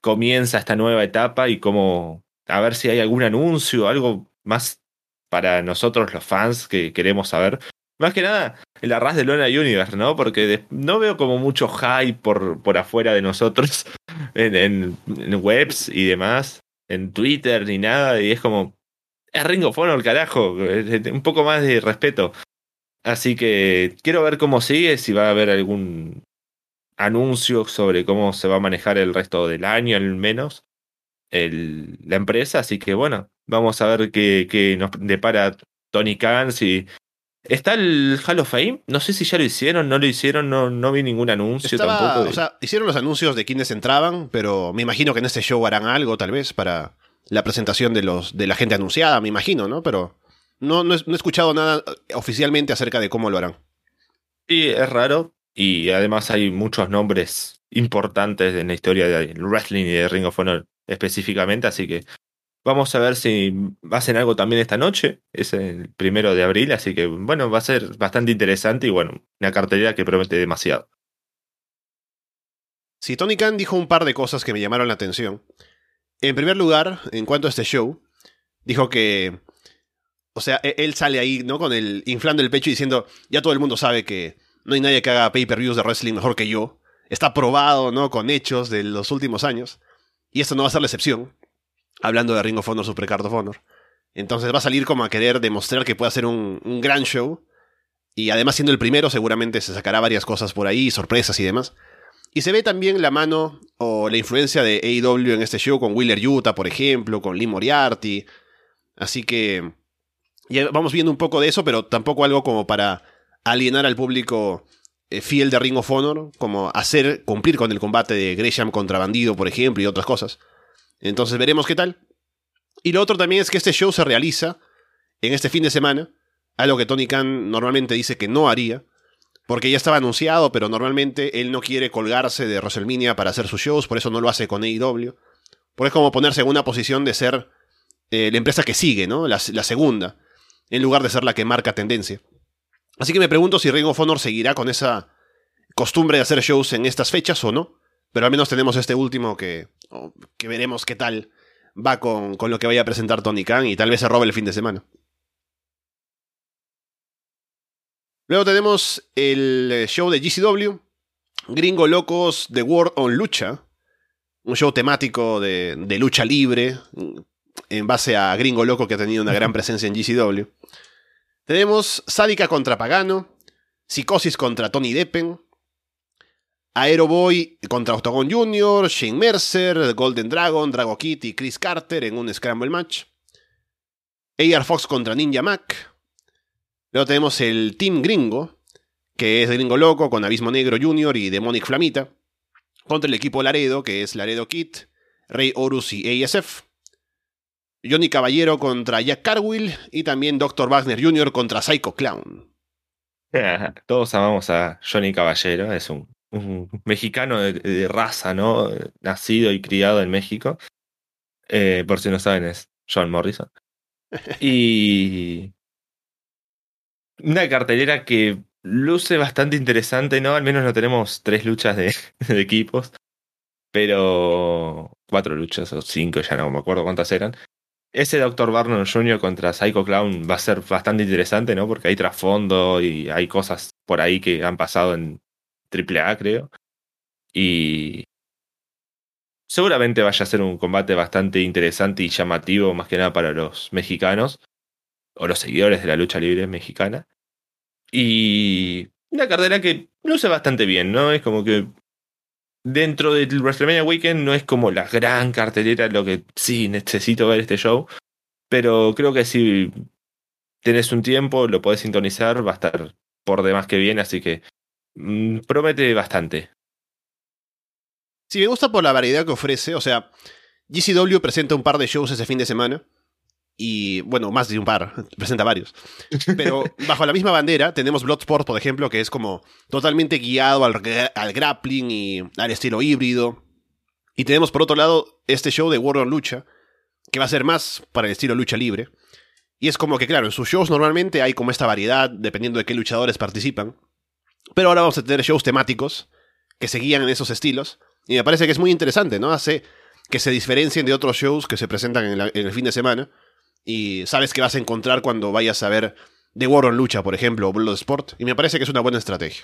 comienza esta nueva etapa y cómo, a ver si hay algún anuncio, algo más para nosotros los fans que queremos saber. Más que nada, el arras de Lona Universe, ¿no? Porque de, no veo como mucho hype por, por afuera de nosotros en, en, en webs y demás, en Twitter ni nada, y es como, es Ring of Honor, carajo, un poco más de respeto. Así que quiero ver cómo sigue, si va a haber algún anuncio sobre cómo se va a manejar el resto del año, al menos, el, la empresa. Así que bueno, vamos a ver qué, qué nos depara Tony Khan, si Está el Hall of Fame. No sé si ya lo hicieron, no lo hicieron, no, no vi ningún anuncio. Estaba, tampoco. De... O sea, hicieron los anuncios de quienes entraban, pero me imagino que en este show harán algo, tal vez, para la presentación de los de la gente anunciada, me imagino, ¿no? Pero no, no, he, no he escuchado nada oficialmente acerca de cómo lo harán. Y es raro. Y además hay muchos nombres importantes en la historia del wrestling y de Ring of Honor específicamente, así que vamos a ver si hacen algo también esta noche. Es el primero de abril, así que bueno, va a ser bastante interesante y bueno, una cartelera que promete demasiado. Sí, Tony Khan dijo un par de cosas que me llamaron la atención. En primer lugar, en cuanto a este show, dijo que, o sea, él sale ahí, ¿no?, con el inflando el pecho y diciendo, ya todo el mundo sabe que no hay nadie que haga pay-per-views de wrestling mejor que yo. Está probado, ¿no?, con hechos de los últimos años. Y esto no va a ser la excepción. Hablando de Ring of Honor, Supercard of Honor. Entonces va a salir como a querer demostrar que puede hacer un, un gran show. Y además siendo el primero, seguramente se sacará varias cosas por ahí, sorpresas y demás. Y se ve también la mano o la influencia de A E W en este show con Wheeler Yuta, por ejemplo, con Lee Moriarty. Así que ya vamos viendo un poco de eso, pero tampoco algo como para... alienar al público eh, fiel de Ring of Honor, como hacer cumplir con el combate de Gresham contra Bandido, por ejemplo, y otras cosas. Entonces veremos qué tal. Y lo otro también es que este show se realiza en este fin de semana, algo que Tony Khan normalmente dice que no haría, porque ya estaba anunciado, pero normalmente él no quiere colgarse de WrestleMania para hacer sus shows, por eso no lo hace con A E W. Porque es como ponerse en una posición de ser eh, la empresa que sigue, ¿no?, la, la segunda, en lugar de ser la que marca tendencia. Así que me pregunto si Ring of Honor seguirá con esa costumbre de hacer shows en estas fechas o no. Pero al menos tenemos este último que, oh, que veremos qué tal va con, con lo que vaya a presentar Tony Khan y tal vez se robe el fin de semana. Luego tenemos el show de G C W, Gringo Locos The World on Lucha. Un show temático de, de lucha libre en base a Gringo Loco, que ha tenido una gran presencia en G C W. Tenemos Sádica contra Pagano, Psicosis contra Tony Deppen, Aeroboy contra Octagon junior, Shane Mercer, Golden Dragon, Drago Kid y Chris Carter en un Scramble Match. A R Fox contra Ninja Mac. Luego tenemos el Team Gringo, que es Gringo Loco con Abismo Negro junior y Demonic Flamita, contra el equipo Laredo, que es Laredo Kid, Rey Horus y A S F. Johnny Caballero contra Jack Carwill y también doctor Wagner junior contra Psycho Clown. Todos amamos a Johnny Caballero, es un, un mexicano de, de raza, ¿no? Nacido y criado en México. Eh, por si no saben, es John Morrison. Y una cartelera que luce bastante interesante, ¿no? Al menos no tenemos tres luchas de, de equipos, pero cuatro luchas o cinco, ya no me acuerdo cuántas eran. Ese doctor Barnum junior contra Psycho Clown va a ser bastante interesante, ¿no? Porque hay trasfondo y hay cosas por ahí que han pasado en triple A, creo. Y seguramente vaya a ser un combate bastante interesante y llamativo, más que nada para los mexicanos o los seguidores de la lucha libre mexicana. Y una cartelera que luce bastante bien, ¿no? Es como que... dentro del WrestleMania Weekend no es como la gran cartelera, lo que sí necesito ver este show, pero creo que si tenés un tiempo, lo podés sintonizar, va a estar por demás que bien, así que mmm, promete bastante. Sí, me gusta por la variedad que ofrece, o sea, G C W presenta un par de shows ese fin de semana, y bueno, más de un par, presenta varios, pero bajo la misma bandera tenemos Bloodsport, por ejemplo, que es como totalmente guiado al, al grappling y al estilo híbrido, y tenemos por otro lado este show de World on Lucha, que va a ser más para el estilo lucha libre, y es como que claro, en sus shows normalmente hay como esta variedad dependiendo de qué luchadores participan, pero ahora vamos a tener shows temáticos que se guían en esos estilos, y me parece que es muy interesante, ¿no? Hace que se diferencien de otros shows que se presentan en, la, en el fin de semana. Y sabes que vas a encontrar cuando vayas a ver The War on Lucha, por ejemplo, o Bloodsport. Y me parece que es una buena estrategia.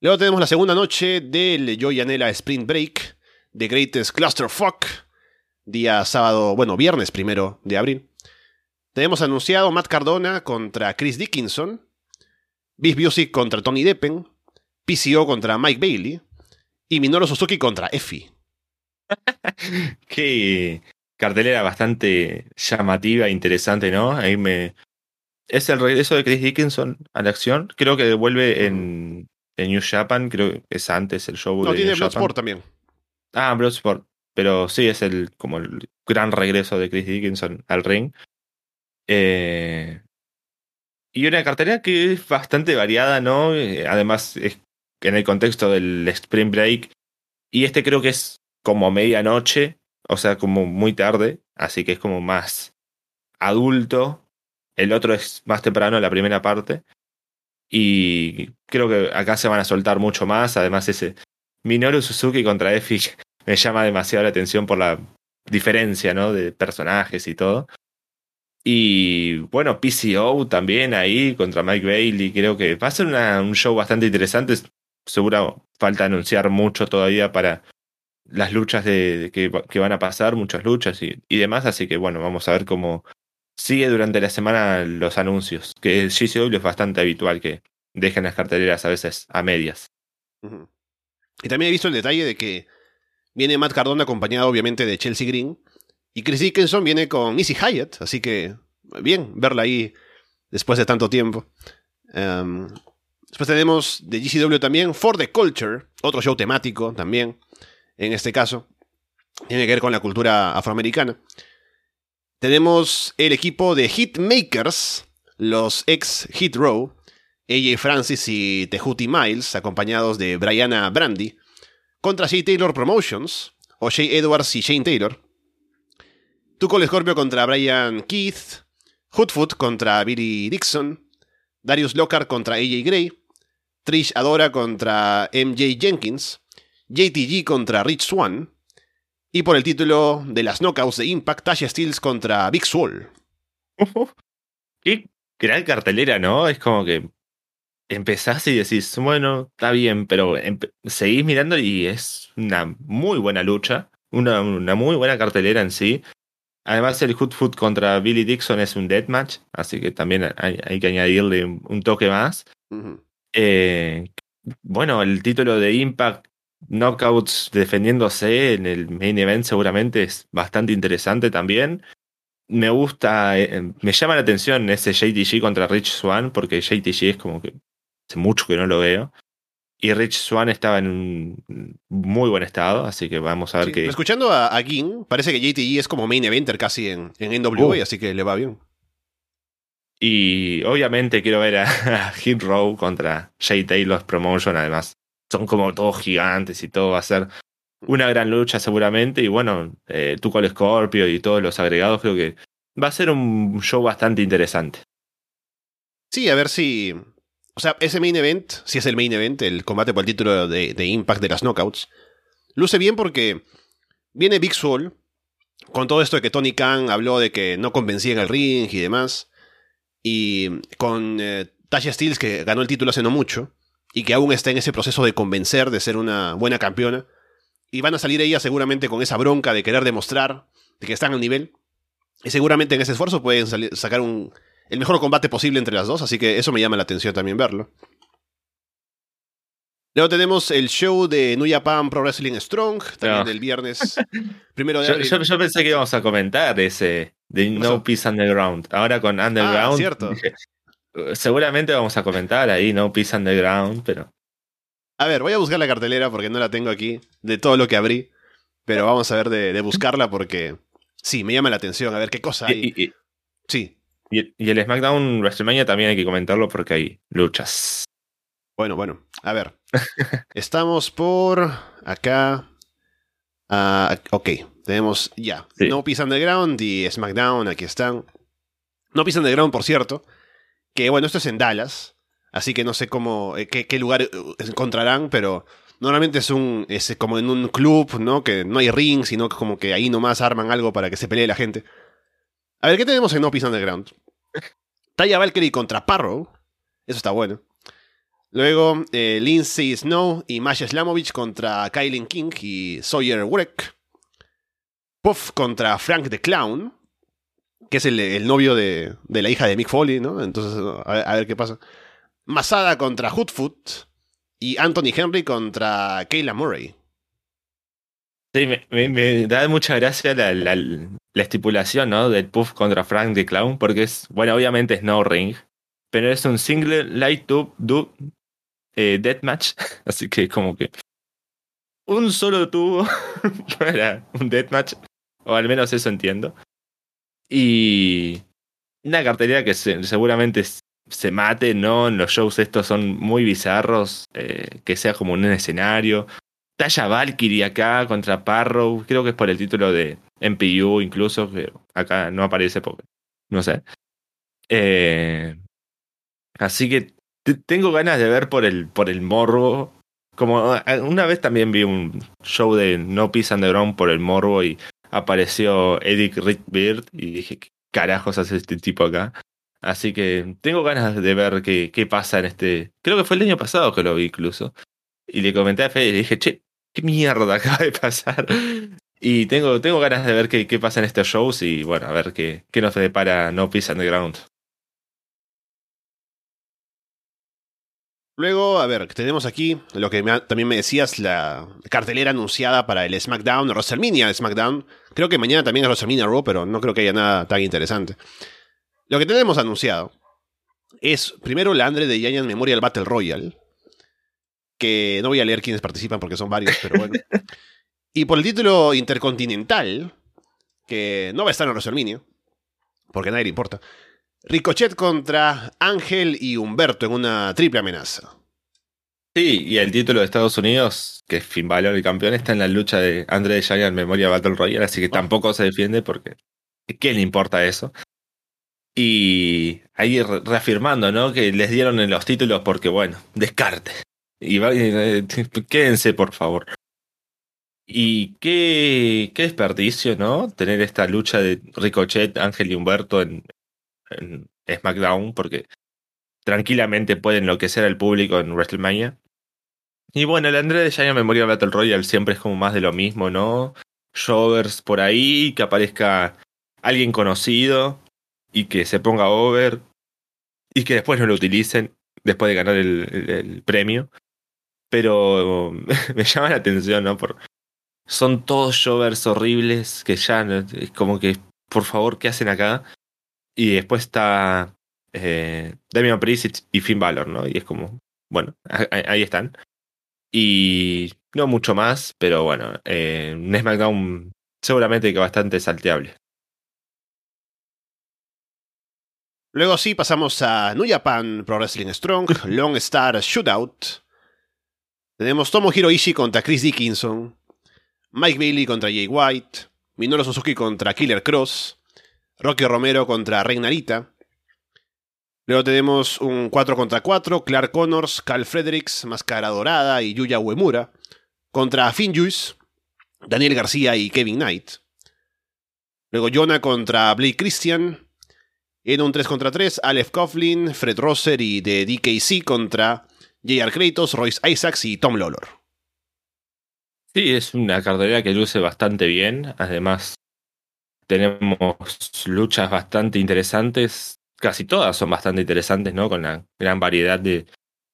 Luego tenemos la segunda noche del Joey Janela Spring Break, The Greatest Clusterfuck, día sábado, bueno, viernes primero de abril. Tenemos anunciado Matt Cardona contra Chris Dickinson, Biz Music contra Tony Deppen, P C O contra Mike Bailey y Minoru Suzuki contra Effie. Qué cartelera bastante llamativa, interesante, ¿no? Ahí me... Es el regreso de Chris Dickinson a la acción. Creo que vuelve en, en New Japan. Creo que es antes el show no, de tiene New Bloodsport Japan. También. Ah, Bloodsport. Pero sí, es el como el gran regreso de Chris Dickinson al ring. Eh... Y una cartelera que es bastante variada, ¿no? Además, es en el contexto del Spring Break. Y este creo que es como medianoche. O sea, como muy tarde. Así que es como más adulto. El otro es más temprano, la primera parte. Y creo que acá se van a soltar mucho más. Además, ese Minoru Suzuki contra Effie me llama demasiado la atención por la diferencia, ¿no? De personajes y todo. Y bueno, P C O también ahí contra Mike Bailey. Creo que va a ser una, un show bastante interesante. Seguro falta anunciar mucho todavía para las luchas de, de que, que van a pasar. Muchas luchas y, y demás. Así que bueno, vamos a ver cómo... Sigue durante la semana los anuncios, que el G C W es bastante habitual que dejen las carteleras a veces a medias. Uh-huh. Y también he visto el detalle de que viene Matt Cardona acompañado obviamente de Chelsea Green, y Chris Dickinson viene con Izzy Hayat, así que bien verla ahí después de tanto tiempo. Um, después tenemos de G C W también For the Culture, otro show temático también, en este caso tiene que ver con la cultura afroamericana. Tenemos el equipo de Hitmakers, los ex Hit Row, A J Francis y Tehuti Miles, acompañados de Brianna Brandy, contra Shea Taylor Promotions, o Shea Edwards y Shane Taylor. Tuco Scorpio contra Brian Keith, Hoodfoot contra Billy Dixon, Darius Lockhart contra A J Gray, Trish Adora contra M J Jenkins, J T G contra Rich Swann. Y por el título de las Knockouts de Impact, Tasha Steelz contra Big Swole. Uh, qué gran cartelera, ¿no? Es como que empezás y decís, bueno, está bien, pero empe- seguís mirando y es una muy buena lucha. Una, una muy buena cartelera en sí. Además, el Hoodfoot contra Billy Dixon es un deathmatch, así que también hay, hay que añadirle un toque más. Uh-huh. Eh, bueno, el título de Impact, Knockouts defendiéndose en el main event seguramente es bastante interesante también. Me gusta, eh, me llama la atención ese J T G contra Rich Swann, porque J T G es como que hace mucho que no lo veo. Y Rich Swann estaba en un muy buen estado, así que vamos a ver sí, qué... Escuchando a, a Gin, parece que J T G es como main eventer casi en, en N W A, uh. así que le va bien. Y obviamente quiero ver a, a Hit Row contra Shea Taylor Promotion además. Son como todos gigantes y todo va a ser una gran lucha seguramente. Y bueno, eh, Tuco el Scorpio y todos los agregados, creo que va a ser un show bastante interesante. Sí, a ver si... O sea, ese main event, si es el main event, el combate por el título de, de Impact de las Knockouts, luce bien porque viene Big Swole con todo esto de que Tony Khan habló de que no convencía en el ring y demás. Y con eh, Tasha Steelz, que ganó el título hace no mucho. Y que aún está en ese proceso de convencer, de ser una buena campeona. Y van a salir ellas seguramente con esa bronca de querer demostrar de que están al nivel. Y seguramente en ese esfuerzo pueden salir, sacar un, el mejor combate posible entre las dos. Así que eso me llama la atención también verlo. Luego tenemos el show de New Japan Pro Wrestling Strong, también no. del viernes primero de abril. Yo, yo, yo pensé que íbamos a comentar ese de No Peace Underground. Ahora con Underground. Ah, cierto. Seguramente vamos a comentar ahí, ¿no? Peace Underground, pero... A ver, voy a buscar la cartelera porque no la tengo aquí, de todo lo que abrí. Pero vamos a ver de, de buscarla porque... Sí, me llama la atención, a ver qué cosa hay. Y, y, sí. Y, y el SmackDown WrestleMania también hay que comentarlo porque hay luchas. Bueno, bueno, a ver. Estamos por acá. Uh, ok, tenemos ya. Sí. No Peace Underground y SmackDown, aquí están. No Peace Underground, por cierto... Que bueno, esto es en Dallas, así que no sé cómo qué, qué lugar encontrarán, pero normalmente es un es como en un club, ¿no? Que no hay ring, sino que como que ahí nomás arman algo para que se pelee la gente. A ver, ¿qué tenemos en No Peace Underground? Taya Valkyrie contra Parrow. Eso está bueno. Luego, eh, Lindsay Snow y Masha Slamovich contra Kylie King y Sawyer Wreck. Puff contra Frank the Clown, que es el, el novio de, de la hija de Mick Foley, ¿no? Entonces, a ver, a ver qué pasa. Masada contra Hoodfoot y Anthony Henry contra Kayla Murray. Sí, me, me, me da mucha gracia la, la, la estipulación, ¿no?, del Puff contra Frank the Clown, porque es, bueno, obviamente es no ring, pero es un single light tube du, eh, deathmatch, así que como que un solo tubo para un deathmatch, o al menos eso entiendo. Y una cartelera que se, seguramente se mate, ¿no? Los shows estos son muy bizarros, eh, que sea como un escenario. Taya Valkyrie acá contra Parrow, creo que es por el título de M P U incluso, que acá no aparece porque no sé. Eh, así que t- tengo ganas de ver por el, por el morbo. Como una vez también vi un show de No Peace Underground por el morbo y apareció Eric Rickbeard y dije, ¿qué carajos hace este tipo acá? Así que tengo ganas de ver qué, qué pasa en este... Creo que fue el año pasado que lo vi incluso. Y le comenté a Fede y le dije, che, ¿qué mierda acaba de pasar? Y tengo, tengo ganas de ver qué, qué pasa en estos shows y bueno, a ver qué, qué nos depara No Peace Underground. Luego, a ver, tenemos aquí lo que me, también me decías, la cartelera anunciada para el SmackDown, WrestleMania SmackDown. Creo que mañana también es WrestleMania Raw, pero no creo que haya nada tan interesante. Lo que tenemos anunciado es, primero, la Andre de Giant Memorial Battle Royale, que no voy a leer quiénes participan porque son varios, pero bueno. Y por el título intercontinental, que no va a estar en WrestleMania, porque a nadie le importa. Ricochet contra Ángel y Humberto en una triple amenaza. Sí, y el título de Estados Unidos, que es Finn Balor el campeón, está en la lucha de Andre the Giant Memorial Battle Royale, así que oh. tampoco se defiende porque ¿qué le importa eso? Y ahí reafirmando, ¿no?, que les dieron en los títulos porque, bueno, descarte. Y quédense, por favor. Y qué, qué desperdicio, ¿no?, tener esta lucha de Ricochet, Ángel y Humberto en en SmackDown, porque tranquilamente puede enloquecer al público en WrestleMania. Y bueno, el Andre the Giant Memorial Battle Royale siempre es como más de lo mismo, ¿no? Showers por ahí, que aparezca alguien conocido y que se ponga over y que después no lo utilicen después de ganar el, el, el premio. Pero me llama la atención, ¿no? Por, son todos showers horribles que ya es como que, por favor, ¿qué hacen acá? Y después está eh, Damian Priest y Finn Balor, ¿no? Y es como, bueno, ahí están. Y no mucho más, pero bueno, eh, un SmackDown seguramente que bastante salteable. Luego sí, pasamos a New Japan Pro Wrestling Strong, Long Star Shootout. Tenemos Tomohiro Ishii contra Chris Dickinson, Mike Bailey contra Jay White, Minoru Suzuki contra Killer Cross, Rocky Romero contra Rey Narita. Luego tenemos un cuatro contra cuatro, Clark Connors, Cal Fredericks, Máscara Dorada y Yuya Uemura contra Finn Juice, Daniel García y Kevin Knight. Luego Jonah contra Blake Christian. En un tres contra tres, Aleph Coughlin, Fred Rosser y The D K C contra J R Kratos, Royce Isaacs y Tom Lawlor. Sí, es una cartelera que luce bastante bien. Además, tenemos luchas bastante interesantes, casi todas son bastante interesantes, ¿no? Con la gran variedad de,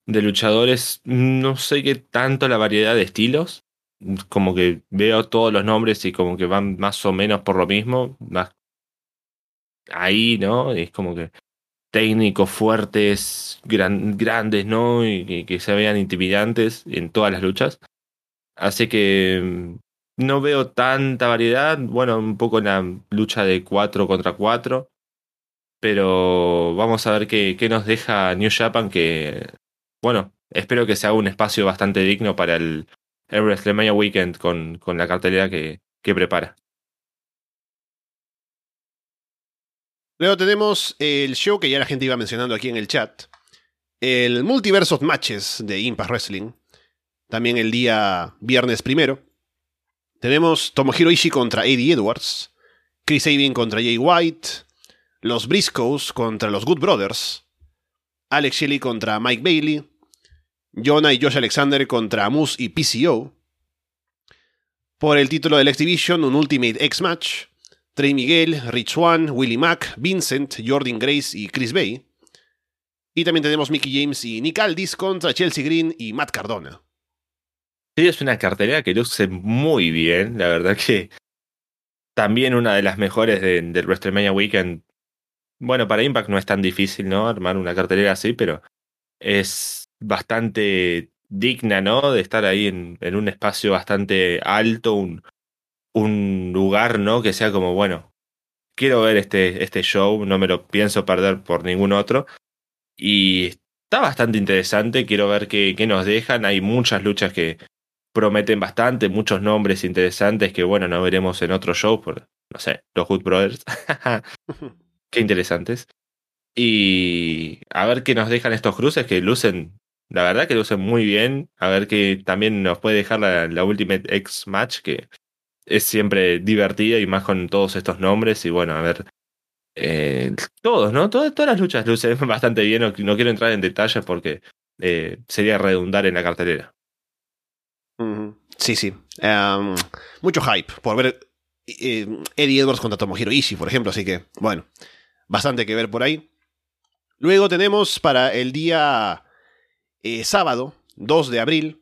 de luchadores. No sé qué tanto la variedad de estilos, como que veo todos los nombres y como que van más o menos por lo mismo, más ahí, ¿no? Es como que técnicos fuertes, gran, grandes, ¿no? Y, y que se vean intimidantes en todas las luchas. Así que no veo tanta variedad, bueno, un poco en la lucha de cuatro contra cuatro, pero vamos a ver qué, qué nos deja New Japan, que, bueno, espero que sea un espacio bastante digno para el, el WrestleMania Weekend con, con la cartelera que, que prepara. Luego tenemos el show que ya la gente iba mencionando aquí en el chat, el Multiverse of Matches de Impact Wrestling, también el día viernes primero. Tenemos Tomohiro Ishii contra Eddie Edwards, Chris Sabin contra Jay White, los Briscoes contra los Good Brothers, Alex Shelley contra Mike Bailey, Jonah y Josh Alexander contra Moose y P C O. Por el título del X Division, un Ultimate X Match, Trey Miguel, Rich Swann, Willie Mack, Vincent, Jordan Grace y Chris Bay. Y también tenemos Mickey James y Nick Aldis contra Chelsea Green y Matt Cardona. Sí, es una cartelera que luce muy bien, la verdad que También una de las mejores de, del WrestleMania Weekend. Bueno, para Impact no es tan difícil, ¿no? Armar una cartelera así, pero es bastante digna, ¿no? De estar ahí en, en un espacio bastante alto, un, un lugar, ¿no? Que sea como, bueno, quiero ver este, este show, no me lo pienso perder por ningún otro. Y está bastante interesante, quiero ver qué, qué nos dejan. Hay muchas luchas que prometen bastante, muchos nombres interesantes que, bueno, no veremos en otro show por, no sé, los Good Brothers. Qué interesantes. Y a ver qué nos dejan estos cruces que lucen, la verdad que lucen muy bien. A ver qué también nos puede dejar la, la Ultimate X Match, que es siempre divertida y más con todos estos nombres. Y bueno, a ver, eh, todos, ¿no? Todas, todas las luchas lucen bastante bien. No, no quiero entrar en detalles porque eh, sería redundar en la cartelera. Sí, sí. Um, mucho hype por ver eh, Eddie Edwards contra Tomohiro Ishii, por ejemplo. Así que, bueno, bastante que ver por ahí. Luego tenemos para el día eh, sábado, dos de abril,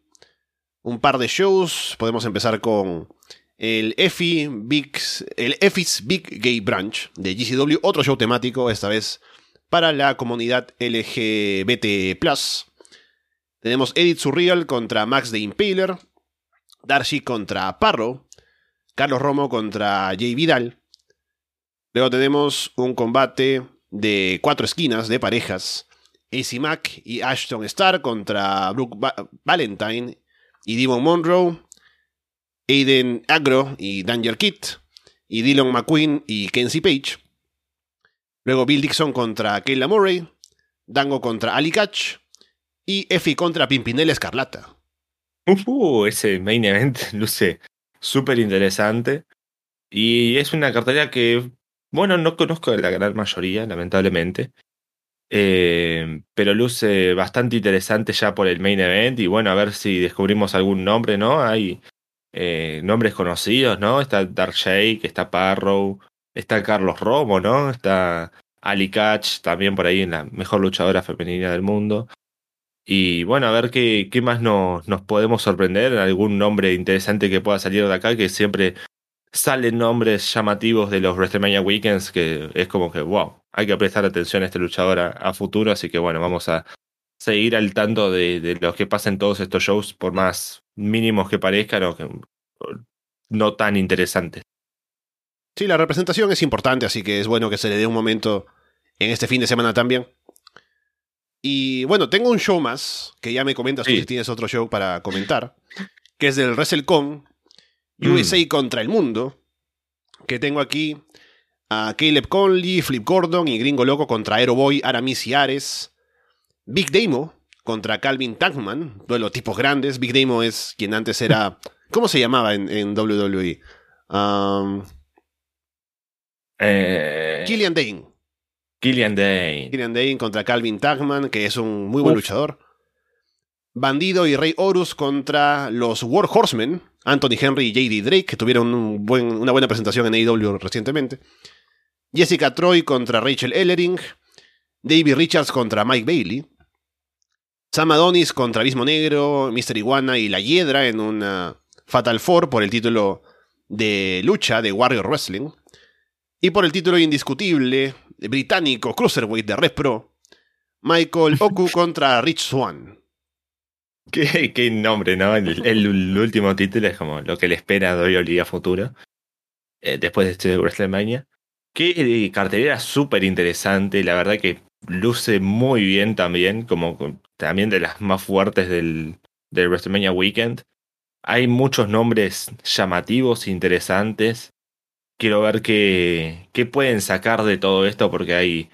un par de shows. Podemos empezar con el Effie Big, el Effie's Big Gay Brunch de G C W. Otro show temático, esta vez para la comunidad L G B T plus. Tenemos Edith Surreal contra Max the Impaler, Darcy contra Parro, Carlos Romo contra Jay Vidal. Luego tenemos un combate de cuatro esquinas de parejas. A C Mack y Ashton Starr contra Brooke ba- Valentine y Devon Monroe, Aiden Agro y Danger Kid, y Dillon McQueen y Kenzie Page. Luego Bill Dixon contra Kayla Murray, Dango contra Ali Catch y Effie contra Pimpinela Escarlata. Uh, ese main event luce súper interesante. Y es una cartelera que, bueno, no conozco la gran mayoría, lamentablemente. Eh, pero luce bastante interesante ya por el main event. Y bueno, a ver si descubrimos algún nombre, ¿no? Hay eh, nombres conocidos, ¿no? Está Darkshay, está Parrow, está Carlos Romo, ¿no? Está Ali Catch, también por ahí en la mejor luchadora femenina del mundo. Y bueno, a ver qué, qué más nos, nos podemos sorprender. Algún nombre interesante que pueda salir de acá, que siempre salen nombres llamativos de los WrestleMania Weekends, que es como que, wow, hay que prestar atención a este luchador a, a futuro. Así que bueno, vamos a seguir al tanto de, de los que pasen todos estos shows, por más mínimos que parezcan o que no tan interesantes. Sí, la representación es importante, así que es bueno que se le dé un momento en este fin de semana también. Y bueno, tengo un show más, que ya me comentas sí. Tú si tienes otro show para comentar, que es del WrestleCon, mm. U S A contra el mundo, que tengo aquí a Caleb Conley, Flip Gordon y Gringo Loco contra Aeroboy, Aramis y Ares, Big Damo contra Calvin Tankman, duelo tipos grandes. Big Damo es quien antes era, ¿cómo se llamaba en, en W W E? Um, eh... Killian Dane. Killian Dane. Killian Dane contra Calvin Tankman, que es un muy buen Uf. luchador. Bandido y Rey Horus contra los War Horsemen, Anthony Henry y J D Drake, que tuvieron un buen, una buena presentación en A E W recientemente. Jessica Troy contra Rachel Ellering. Davey Richards contra Mike Bailey. Sam Adonis contra Abismo Negro, míster Iguana y La Hiedra en una Fatal Four por el título de lucha de Warrior Wrestling. Y por el título indiscutible británico Cruiserweight de Red Pro, Michael Oku contra Rich Swann. Qué, qué nombre, ¿no? El, el, el último título es como lo que le espera a W W E futuro, eh, después de este WrestleMania. Qué cartelera súper interesante, la verdad que luce muy bien también, como también de las más fuertes del, del WrestleMania Weekend. Hay muchos nombres llamativos, interesantes. Quiero ver qué, qué pueden sacar de todo esto, porque hay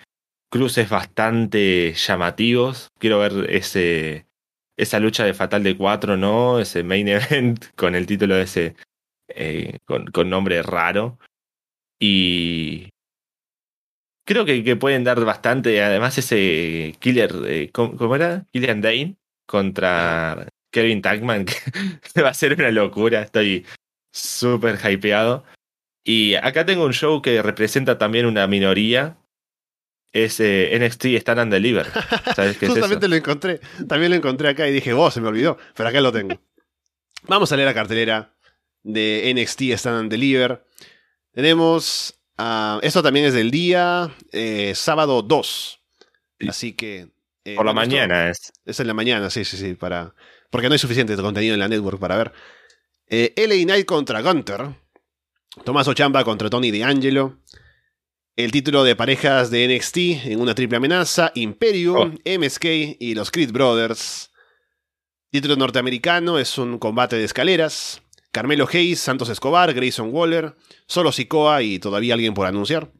cruces bastante llamativos. Quiero ver ese esa lucha de Fatal de cuatro, ¿no? Ese main event con el título de ese, eh, con, con nombre raro. Y creo que, que pueden dar bastante. Además ese Killer, eh, ¿cómo, ¿cómo era? Killian Dane contra Kevin Tankman, que va a ser una locura. Estoy súper hypeado. Y acá tengo un show que representa también una minoría. Es eh, N X T Stand and Deliver. ¿Sabes qué es eso? Justamente lo encontré. También lo encontré acá y dije, oh, se me olvidó. Pero acá lo tengo. Vamos a leer la cartelera de N X T Stand and Deliver. Tenemos, uh, esto también es del día, eh, sábado dos. Así que... Eh, Por la bueno, mañana esto, es. Es en la mañana, sí, sí, sí. Para, porque no hay suficiente contenido en la network para ver. Eh, L A Knight contra Gunter. Tommaso Ciampa contra Tony D'Angelo. El título de parejas de N X T en una triple amenaza. Imperium, oh. M S K y los Creed Brothers. Título norteamericano, es un combate de escaleras. Carmelo Hayes, Santos Escobar, Grayson Waller, Solo Sikoa y todavía alguien por anunciar.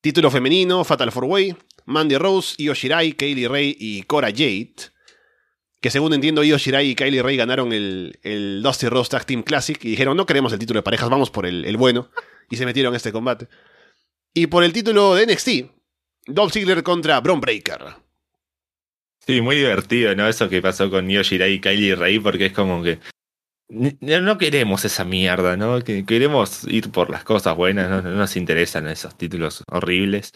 Título femenino, Fatal Four Way, Mandy Rose, Io Shirai, Kaylee Ray y Cora Jade. Que según entiendo, Io Shirai y Kaylee Ray ganaron el, el Dusty Rhodes Tag Team Classic y dijeron, no queremos el título de parejas, vamos por el, el bueno. Y se metieron en este combate. Y por el título de N X T, Dolph Ziggler contra Bron Breakker. Sí, muy divertido, ¿no? Eso que pasó con Io Shirai y Kaylee Ray, porque es como que... No queremos esa mierda, ¿no? Queremos ir por las cosas buenas, no, no nos interesan esos títulos horribles.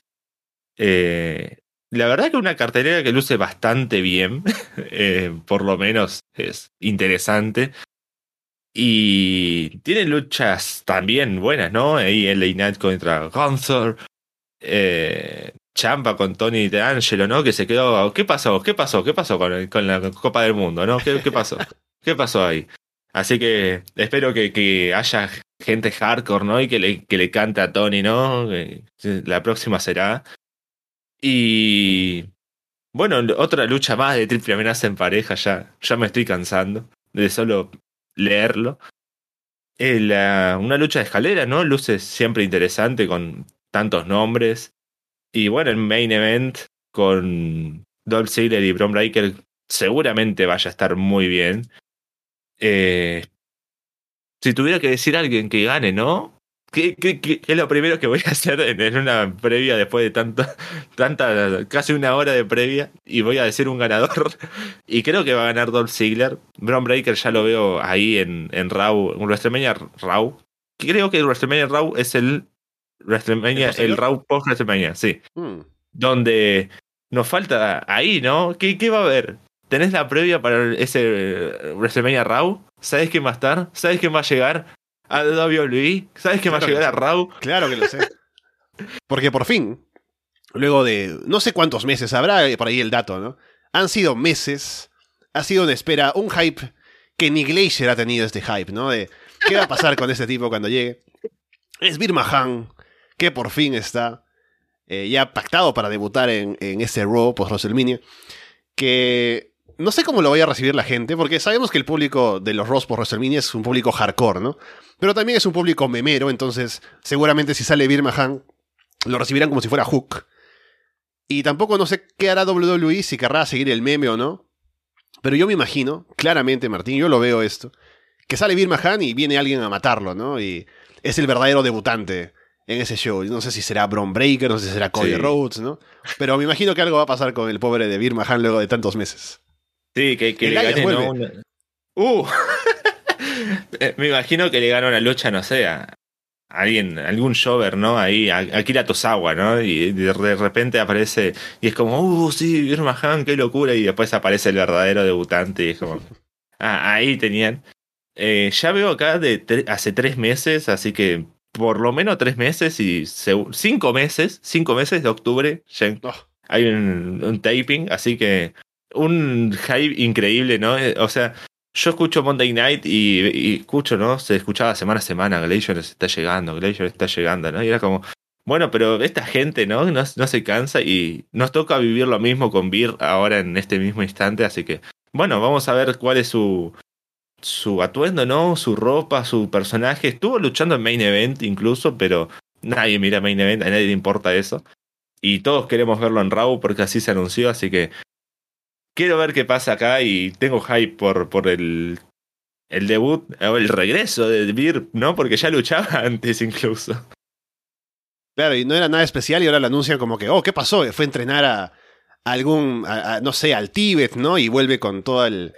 Eh, la verdad que una cartelera que luce bastante bien, eh, por lo menos es interesante. Y tiene luchas también buenas, ¿no? Ahí L A Knight contra Gunther, eh, Ciampa con Tony D'Angelo, ¿no? Que se quedó... ¿Qué pasó? ¿Qué pasó? ¿Qué pasó con, el, con la Copa del Mundo, no? ¿Qué, qué pasó? ¿Qué pasó ahí? Así que espero que, que haya gente hardcore, ¿no? Y que le, que le cante a Tony, ¿no? La próxima será. Y... Bueno, otra lucha más de triple amenaza en pareja. Ya, ya me estoy cansando de solo leerlo. Eh, la, una lucha de escalera, ¿no? Luce siempre interesante con tantos nombres. Y bueno, el main event con Dolph Ziggler y Bron Breakker seguramente vaya a estar muy bien. Eh, si tuviera que decir a alguien que gane, ¿no? ¿Qué, qué, qué, qué es lo primero que voy a hacer en, en una previa después de tanto, tanta, casi una hora de previa? Y voy a decir un ganador. Y creo que va a ganar Dolph Ziggler. Bron Breakker ya lo veo ahí en, en RAW, en WrestleMania RAW. Creo que el WrestleMania RAW es el WrestleMania, ¿El, el RAW post WrestleMania, sí. Hmm. Donde nos falta ahí, ¿no? ¿Qué, qué va a haber? ¿Tenés la previa para ese WrestleMania RAW? ¿Sabés quién va a estar? ¿Sabés quién va a llegar a W W E? ¿Sabés quién claro va a llegar a RAW? Claro que lo sé. Porque por fin, luego de no sé cuántos meses, habrá por ahí el dato, ¿no? Han sido meses, ha sido una espera, un hype que ni Glacier ha tenido este hype, ¿no? De qué va a pasar con este tipo cuando llegue. Es Birma Khan, que por fin está eh, ya pactado para debutar en, en este RAW post WrestleMania, que... No sé cómo lo vaya a recibir la gente, porque sabemos que el público de los Raws por WrestleMania es un público hardcore, ¿no? Pero también es un público memero, entonces seguramente si sale Birma Khan, lo recibirán como si fuera Hook. Y tampoco no sé qué hará W W E, si querrá seguir el meme o no. Pero yo me imagino, claramente, Martín, yo lo veo esto, que sale Birma Khan y viene alguien a matarlo, ¿no? Y es el verdadero debutante en ese show. No sé si será Bron Breakker, no sé si será Cody sí. Rhodes, ¿no? Pero me imagino que algo va a pasar con el pobre de Birma Khan luego de tantos meses. Sí, que, que le gané, ¿no? Una... Uh. Me imagino que le ganó la lucha, no sé, a alguien, algún shower, ¿no? Ahí, a Akira Tozawa, ¿no? Y de repente aparece, y es como, uh, sí, Birma Khan, qué locura. Y después aparece el verdadero debutante, y es como, ah, ahí tenían. Eh, ya veo acá de tre- hace tres meses, así que por lo menos tres meses y se- cinco meses, cinco meses de octubre, ya hay un, un taping, así que. Un hype increíble, ¿no? O sea, yo escucho Monday Night y, y escucho, ¿no? Se escuchaba semana a semana, Glacier está llegando, Glacier está llegando, ¿no? Y era como, bueno, pero esta gente, ¿no? No, no se cansa y nos toca vivir lo mismo con Vir ahora en este mismo instante, así que, bueno, vamos a ver cuál es su, su atuendo, ¿no? Su ropa, su personaje. Estuvo luchando en Main Event incluso, pero nadie mira Main Event, a nadie le importa eso. Y todos queremos verlo en RAW porque así se anunció, así que quiero ver qué pasa acá y tengo hype por, por el, el debut o el regreso de Vir, ¿no? Porque ya luchaba antes incluso. Claro, y no era nada especial y ahora lo anuncian como que, oh, ¿qué pasó? Fue a entrenar a, a algún, a, a, no sé, al Tíbet, ¿no? Y vuelve con todo el,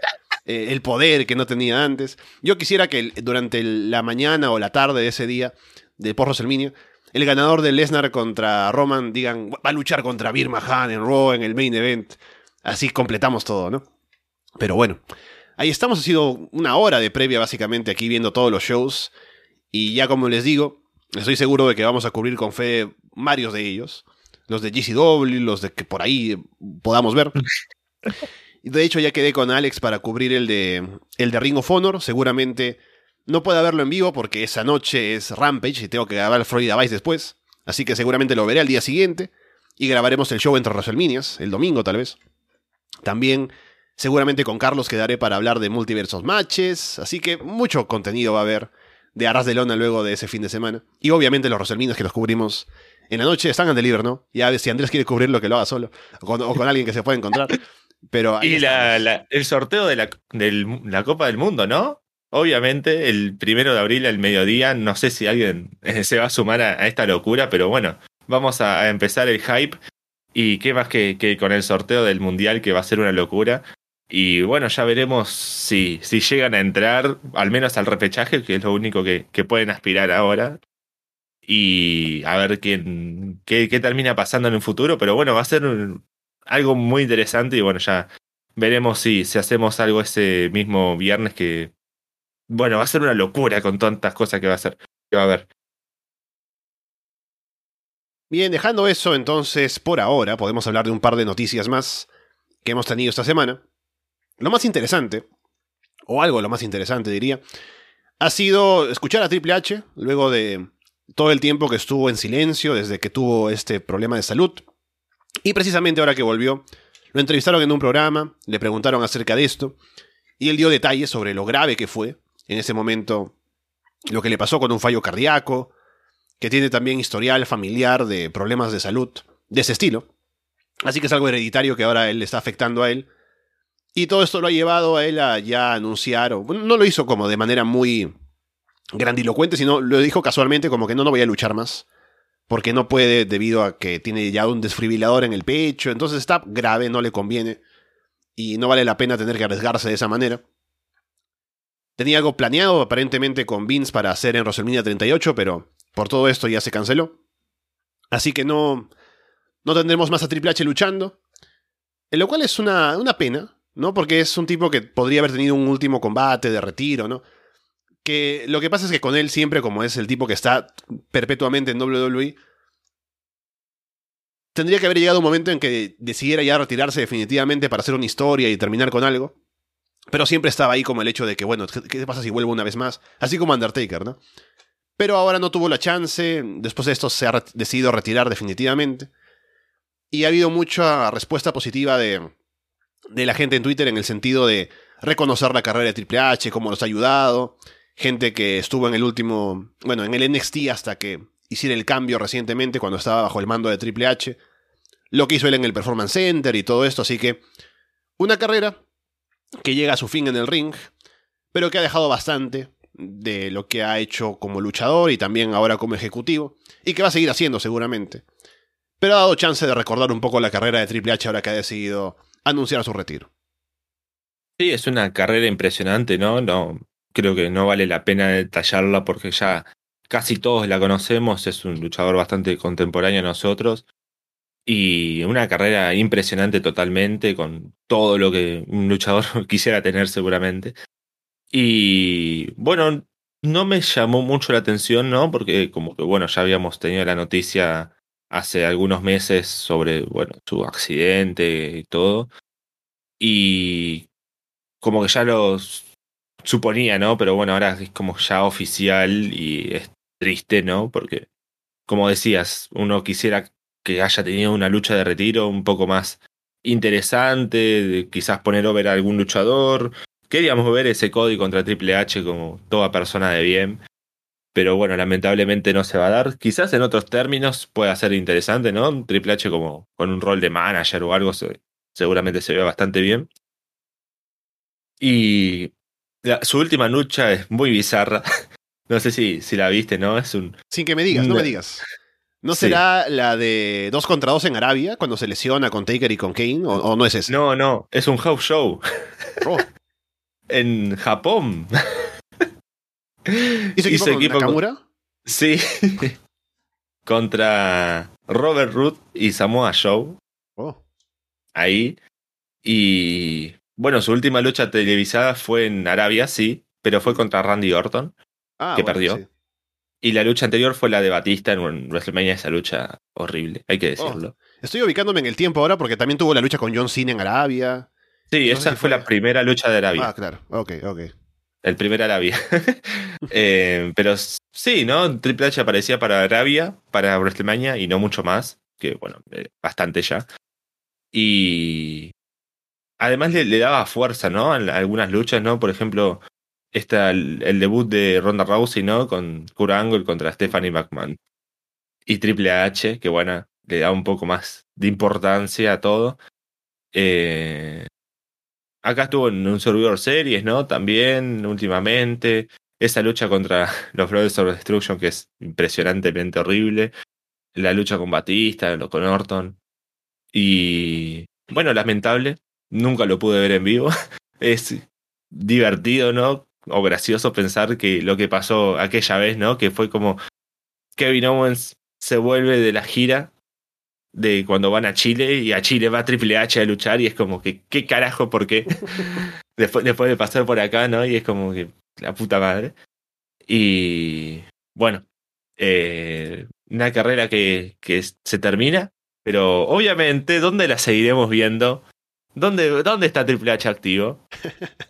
eh, el poder que no tenía antes. Yo quisiera que durante la mañana o la tarde de ese día, de post-WrestleMania, el ganador de Lesnar contra Roman digan, va a luchar contra Birma Khan en Raw, en el main event. Así completamos todo, ¿no? Pero bueno, ahí estamos. Ha sido una hora de previa, básicamente, aquí viendo todos los shows. Y ya como les digo, Estoy seguro de que vamos a cubrir con fe varios de ellos. Los de G C W, los de que por ahí podamos ver. De hecho, ya quedé con Alex para cubrir el de, el de Ring of Honor. Seguramente no pueda verlo en vivo porque esa noche es Rampage y tengo que grabar Florida Vice después. Así que seguramente lo veré al día siguiente y grabaremos el show entre WrestleManias, el domingo tal vez. También seguramente con Carlos quedaré para hablar de Multiverse of Matches. Así que mucho contenido va a haber de Arras de Lona luego de ese fin de semana. Y obviamente los WrestleManias que los cubrimos en la noche están en deliver, ¿no? Ya si Andrés quiere cubrirlo, que lo haga solo. O con, o con alguien que se pueda encontrar. Pero y la, la, el sorteo de la, de la Copa del Mundo, ¿no? Obviamente, el primero de abril al mediodía. No sé si alguien se va a sumar a, a esta locura, pero bueno, vamos a, a empezar el hype. Y qué más que, que con el sorteo del Mundial, que va a ser una locura. Y bueno, ya veremos si, si llegan a entrar, al menos al repechaje, que es lo único que, que pueden aspirar ahora. Y a ver quién qué, qué termina pasando en un futuro. Pero bueno, va a ser un, algo muy interesante. Y bueno, ya veremos si, si hacemos algo ese mismo viernes. Que bueno, va a ser una locura con tantas cosas que va a ser, que va a haber. Bien, dejando eso entonces por ahora, podemos hablar de un par de noticias más que hemos tenido esta semana. Lo más interesante, o algo lo más interesante diría, ha sido escuchar a Triple H luego de todo el tiempo que estuvo en silencio desde que tuvo este problema de salud. Y precisamente ahora que volvió, lo entrevistaron en un programa, le preguntaron acerca de esto, y él dio detalles sobre lo grave que fue en ese momento, lo que le pasó con un fallo cardíaco, que tiene también historial familiar de problemas de salud de ese estilo. Así que es algo hereditario que ahora él le está afectando a él. Y todo esto lo ha llevado a él a ya anunciar, o no lo hizo como de manera muy grandilocuente, sino lo dijo casualmente como que no, no voy a luchar más, porque no puede debido a que tiene ya un desfibrilador en el pecho, entonces está grave, no le conviene, y no vale la pena tener que arriesgarse de esa manera. Tenía algo planeado aparentemente con Vince para hacer en WrestleMania treinta y ocho, pero por todo esto ya se canceló. Así que no, no tendremos más a Triple H luchando, en lo cual es una, una pena, ¿no? Porque es un tipo que podría haber tenido un último combate de retiro, ¿no? Que lo que pasa es que con él siempre, como es el tipo que está perpetuamente en doble u doble u e, tendría que haber llegado un momento en que decidiera ya retirarse definitivamente para hacer una historia y terminar con algo. Pero siempre estaba ahí como el hecho de que, bueno, ¿qué pasa si vuelvo una vez más? Así como Undertaker, ¿no? Pero ahora no tuvo la chance, después de esto se ha re- decidido retirar definitivamente. Y ha habido mucha respuesta positiva de, de la gente en Twitter en el sentido de reconocer la carrera de Triple H, cómo los ha ayudado. Gente que estuvo en el último, bueno, en el N X T hasta que hiciera el cambio recientemente cuando estaba bajo el mando de Triple H. Lo que hizo él en el Performance Center y todo esto. Así que una carrera que llega a su fin en el ring, pero que ha dejado bastante de lo que ha hecho como luchador y también ahora como ejecutivo, y que va a seguir haciendo seguramente. Pero ha dado chance de recordar un poco la carrera de Triple H ahora que ha decidido anunciar su retiro. Sí, es una carrera impresionante, ¿no? No, creo que no vale la pena detallarla porque ya casi todos la conocemos. Es un luchador bastante contemporáneo a nosotros. Y una carrera impresionante totalmente, con todo lo que un luchador quisiera tener seguramente. Y bueno, no me llamó mucho la atención, ¿no? Porque como que bueno, ya habíamos tenido la noticia hace algunos meses sobre bueno, su accidente y todo. Y como que ya lo suponía, ¿no? Pero bueno, ahora es como ya oficial y es triste, ¿no? Porque como decías, uno quisiera que haya tenido una lucha de retiro un poco más interesante, quizás poner over a algún luchador. Queríamos ver ese Cody contra Triple H como toda persona de bien, pero bueno, lamentablemente no se va a dar. Quizás en otros términos pueda ser interesante, ¿no? Triple H como con un rol de manager o algo, se, seguramente se ve bastante bien. Y la, su última lucha es muy bizarra. No sé si, si la viste, ¿no? Es un... Sin que me digas, no me digas. ¿No será sí. la de dos contra dos en Arabia, cuando se lesiona con Taker y con Kane? ¿O, o no es eso? No, no, es un house show. Oh. En Japón. ¿Hizo equipo, Hizo con equipo Nakamura? Con... Sí. Contra Robert Roode y Samoa Joe. Oh. Ahí. Y bueno, su última lucha televisada fue en Arabia, sí, pero fue contra Randy Orton, ah, que bueno, perdió. Sí. Y la lucha anterior fue la de Batista en WrestleMania, esa lucha horrible, hay que decirlo. Oh, estoy ubicándome en el tiempo ahora porque también tuvo la lucha con John Cena en Arabia. Sí, no esa si fue, fue la primera lucha de Arabia. Ah, claro, ok, ok. El primer Arabia. eh, pero sí, ¿no? Triple H aparecía para Arabia, para WrestleMania y no mucho más, que bueno, bastante ya. Y además le, le daba fuerza, ¿no? A algunas luchas, ¿no? Por ejemplo, esta, el, el debut de Ronda Rousey, ¿no? Con Kurt Angle contra Stephanie McMahon. Y Triple H, que bueno, le da un poco más de importancia a todo. Eh, acá estuvo en un Survivor Series, ¿no? También, últimamente. Esa lucha contra los Brothers of Destruction, que es impresionantemente horrible. La lucha con Batista, con Orton. Y bueno, lamentable. Nunca lo pude ver en vivo. Es divertido, ¿no? O gracioso pensar que lo que pasó aquella vez, ¿no? Que fue como Kevin Owens se vuelve de la gira de cuando van a Chile y a Chile va Triple H a luchar y es como que ¿qué carajo? ¿Por qué? después, después de pasar por acá, ¿no? Y es como que la puta madre. Y bueno, eh, una carrera que, que se termina, pero obviamente, ¿dónde la seguiremos viendo? ¿Dónde, ¿Dónde está Triple H activo?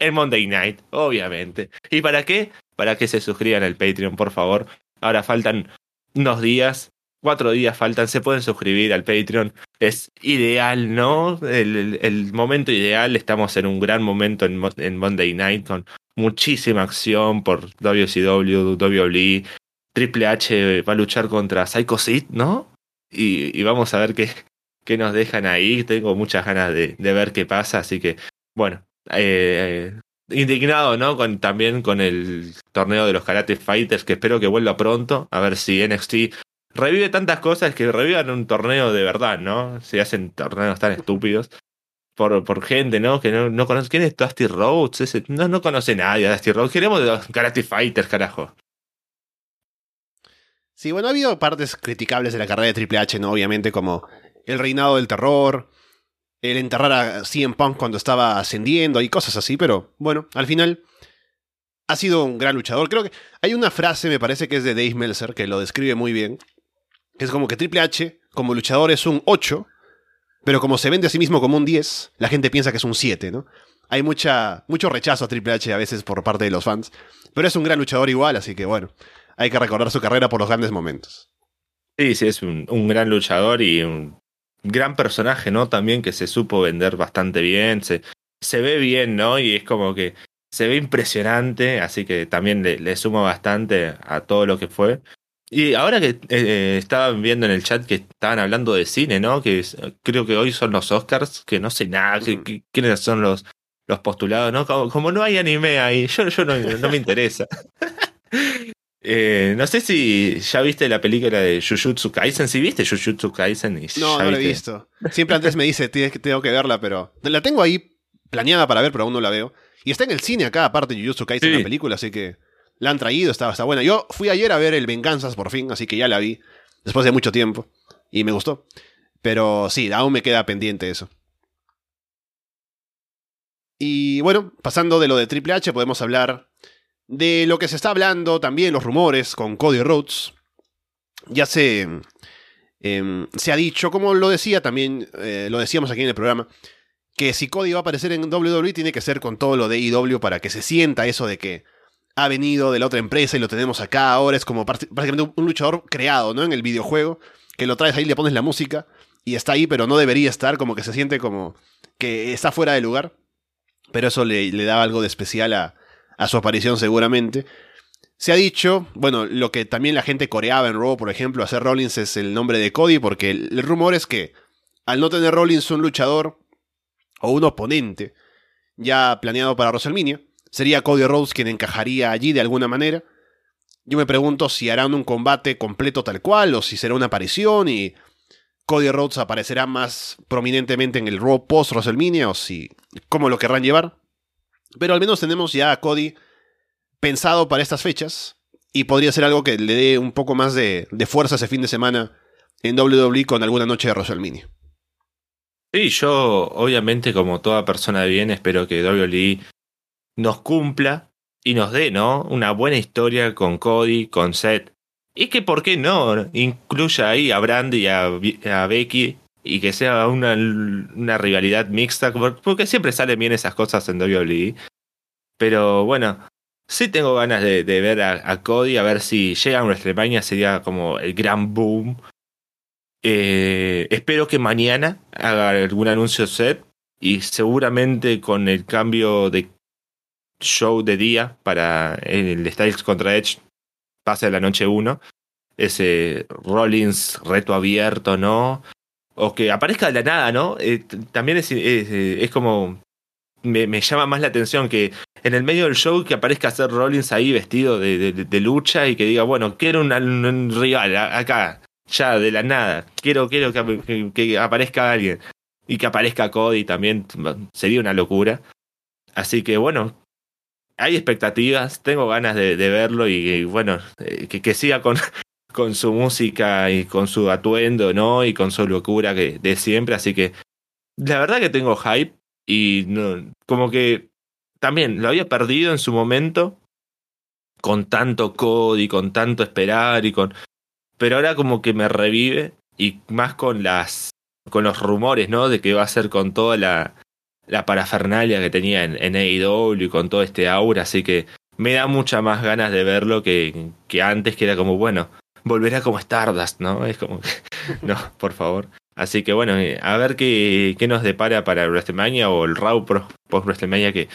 En Monday Night, obviamente. ¿Y para qué? Para que se suscriban al Patreon, por favor. Ahora faltan unos días, cuatro días faltan, se pueden suscribir al Patreon. Es ideal, ¿no? El, el, el momento ideal, estamos en un gran momento en, en Monday Night con muchísima acción por W C W, W W E. Triple H va a luchar contra Psycho Sid, ¿no? Y, y vamos a ver qué... que nos dejan ahí. Tengo muchas ganas de, de ver qué pasa, así que, bueno, eh, indignado, ¿no? Con, también con el torneo de los Karate Fighters, que espero que vuelva pronto, a ver si N X T revive tantas cosas, que revivan un torneo de verdad, ¿no? Si hacen torneos tan estúpidos por, por gente, ¿no? Que no, no conoce, ¿quién es Dusty Rhodes? Ese, no, no conoce nadie a Dusty Rhodes, queremos de los Karate Fighters, carajo. Sí, bueno, ha habido partes criticables de la carrera de Triple H, ¿no? Obviamente, como el reinado del terror, el enterrar a C M Punk cuando estaba ascendiendo y cosas así, pero bueno, al final ha sido un gran luchador. Creo que hay una frase, me parece que es de Dave Meltzer, que lo describe muy bien, que es como que Triple H como luchador es un ocho, pero como se vende a sí mismo como un diez, la gente piensa que es un siete, ¿no? Hay mucha, mucho rechazo a Triple H a veces por parte de los fans, pero es un gran luchador igual, así que bueno, hay que recordar su carrera por los grandes momentos. Sí, sí, es un, un gran luchador y un gran personaje, ¿no? También que se supo vender bastante bien, se, se ve bien, ¿no? Y es como que se ve impresionante, así que también le, le suma bastante a todo lo que fue. Y ahora que eh, estaban viendo en el chat que estaban hablando de cine, ¿no? Que es, creo que hoy son los Oscars, que no sé nada, que, que, quiénes son los, los postulados, ¿no? Como, como no hay anime ahí, yo, yo no, no me interesa. Eh, no sé si ya viste la película de Jujutsu Kaisen. ¿Sí viste Jujutsu Kaisen? Y no, no la he visto. Siempre antes me dice que tengo que verla, pero la tengo ahí planeada para ver, pero aún no la veo. Y está en el cine acá, aparte de Jujutsu Kaisen, sí, la película, así que la han traído, está, está buena. Yo fui ayer a ver el Venganzas por fin, así que ya la vi después de mucho tiempo y me gustó. Pero sí, aún me queda pendiente eso. Y bueno, pasando de lo de Triple H, podemos hablar de lo que se está hablando, también los rumores con Cody Rhodes. Ya se, eh, se ha dicho, como lo decía también, eh, lo decíamos aquí en el programa, que si Cody va a aparecer en W W E tiene que ser con todo lo de I W para que se sienta eso de que ha venido de la otra empresa y lo tenemos acá ahora. Es como prácticamente un, un luchador creado, ¿no? En el videojuego, que lo traes ahí, le pones la música y está ahí, pero no debería estar, como que se siente como que está fuera de lugar. Pero eso le, le daba algo de especial a... a su aparición seguramente. Se ha dicho, bueno, lo que también la gente coreaba en Raw, por ejemplo, hacer Rollins es el nombre de Cody, porque el rumor es que al no tener Rollins un luchador o un oponente ya planeado para WrestleMania, sería Cody Rhodes quien encajaría allí de alguna manera. Yo me pregunto si harán un combate completo tal cual, o si será una aparición y Cody Rhodes aparecerá más prominentemente en el Raw post-WrestleMania, o si cómo lo querrán llevar. Pero al menos tenemos ya a Cody pensado para estas fechas y podría ser algo que le dé un poco más de, de fuerza ese fin de semana en W W E con alguna noche de WrestleMania. Sí, yo obviamente como toda persona de bien espero que W W E nos cumpla y nos dé, ¿no? Una buena historia con Cody, con Seth, Y que por qué no incluya ahí a Brandy y a, a Becky, y que sea una, una rivalidad mixta, porque siempre salen bien esas cosas en doble u doble u e. Pero bueno, sí tengo ganas de, de ver a, a Cody, a ver si llega a WrestleMania, sería como el gran boom. Eh, espero que mañana haga algún anuncio set, y seguramente con el cambio de show de día para el Styles contra Edge, pase la noche uno, ese Rollins reto abierto, ¿no? O que aparezca de la nada, ¿no? Eh, también es, es, es como... Me, me llama más la atención que en el medio del show que aparezca Seth Rollins ahí vestido de, de, de lucha, y que diga, bueno, quiero un, un rival acá, ya de la nada. Quiero, quiero que, que, que aparezca alguien. Y que aparezca Cody también, sería una locura. Así que bueno, hay expectativas, tengo ganas de, de verlo, y, y bueno, que, que siga con, con su música y con su atuendo, ¿no? Y con su locura que, de siempre. Así que la verdad que tengo hype. Y no, como que también lo había perdido en su momento con tanto Cody, con tanto esperar y con... Pero ahora como que me revive, y más con las con los rumores, ¿no? De que va a ser con toda la, la parafernalia que tenía en, en A E W, y con todo este aura. Así que me da muchas más ganas de verlo que, que antes, que era como, bueno, volverá como Stardust, ¿no? Es como que, no, por favor. Así que bueno, a ver qué, qué nos depara para WrestleMania o el RAW post-WrestleMania. Que,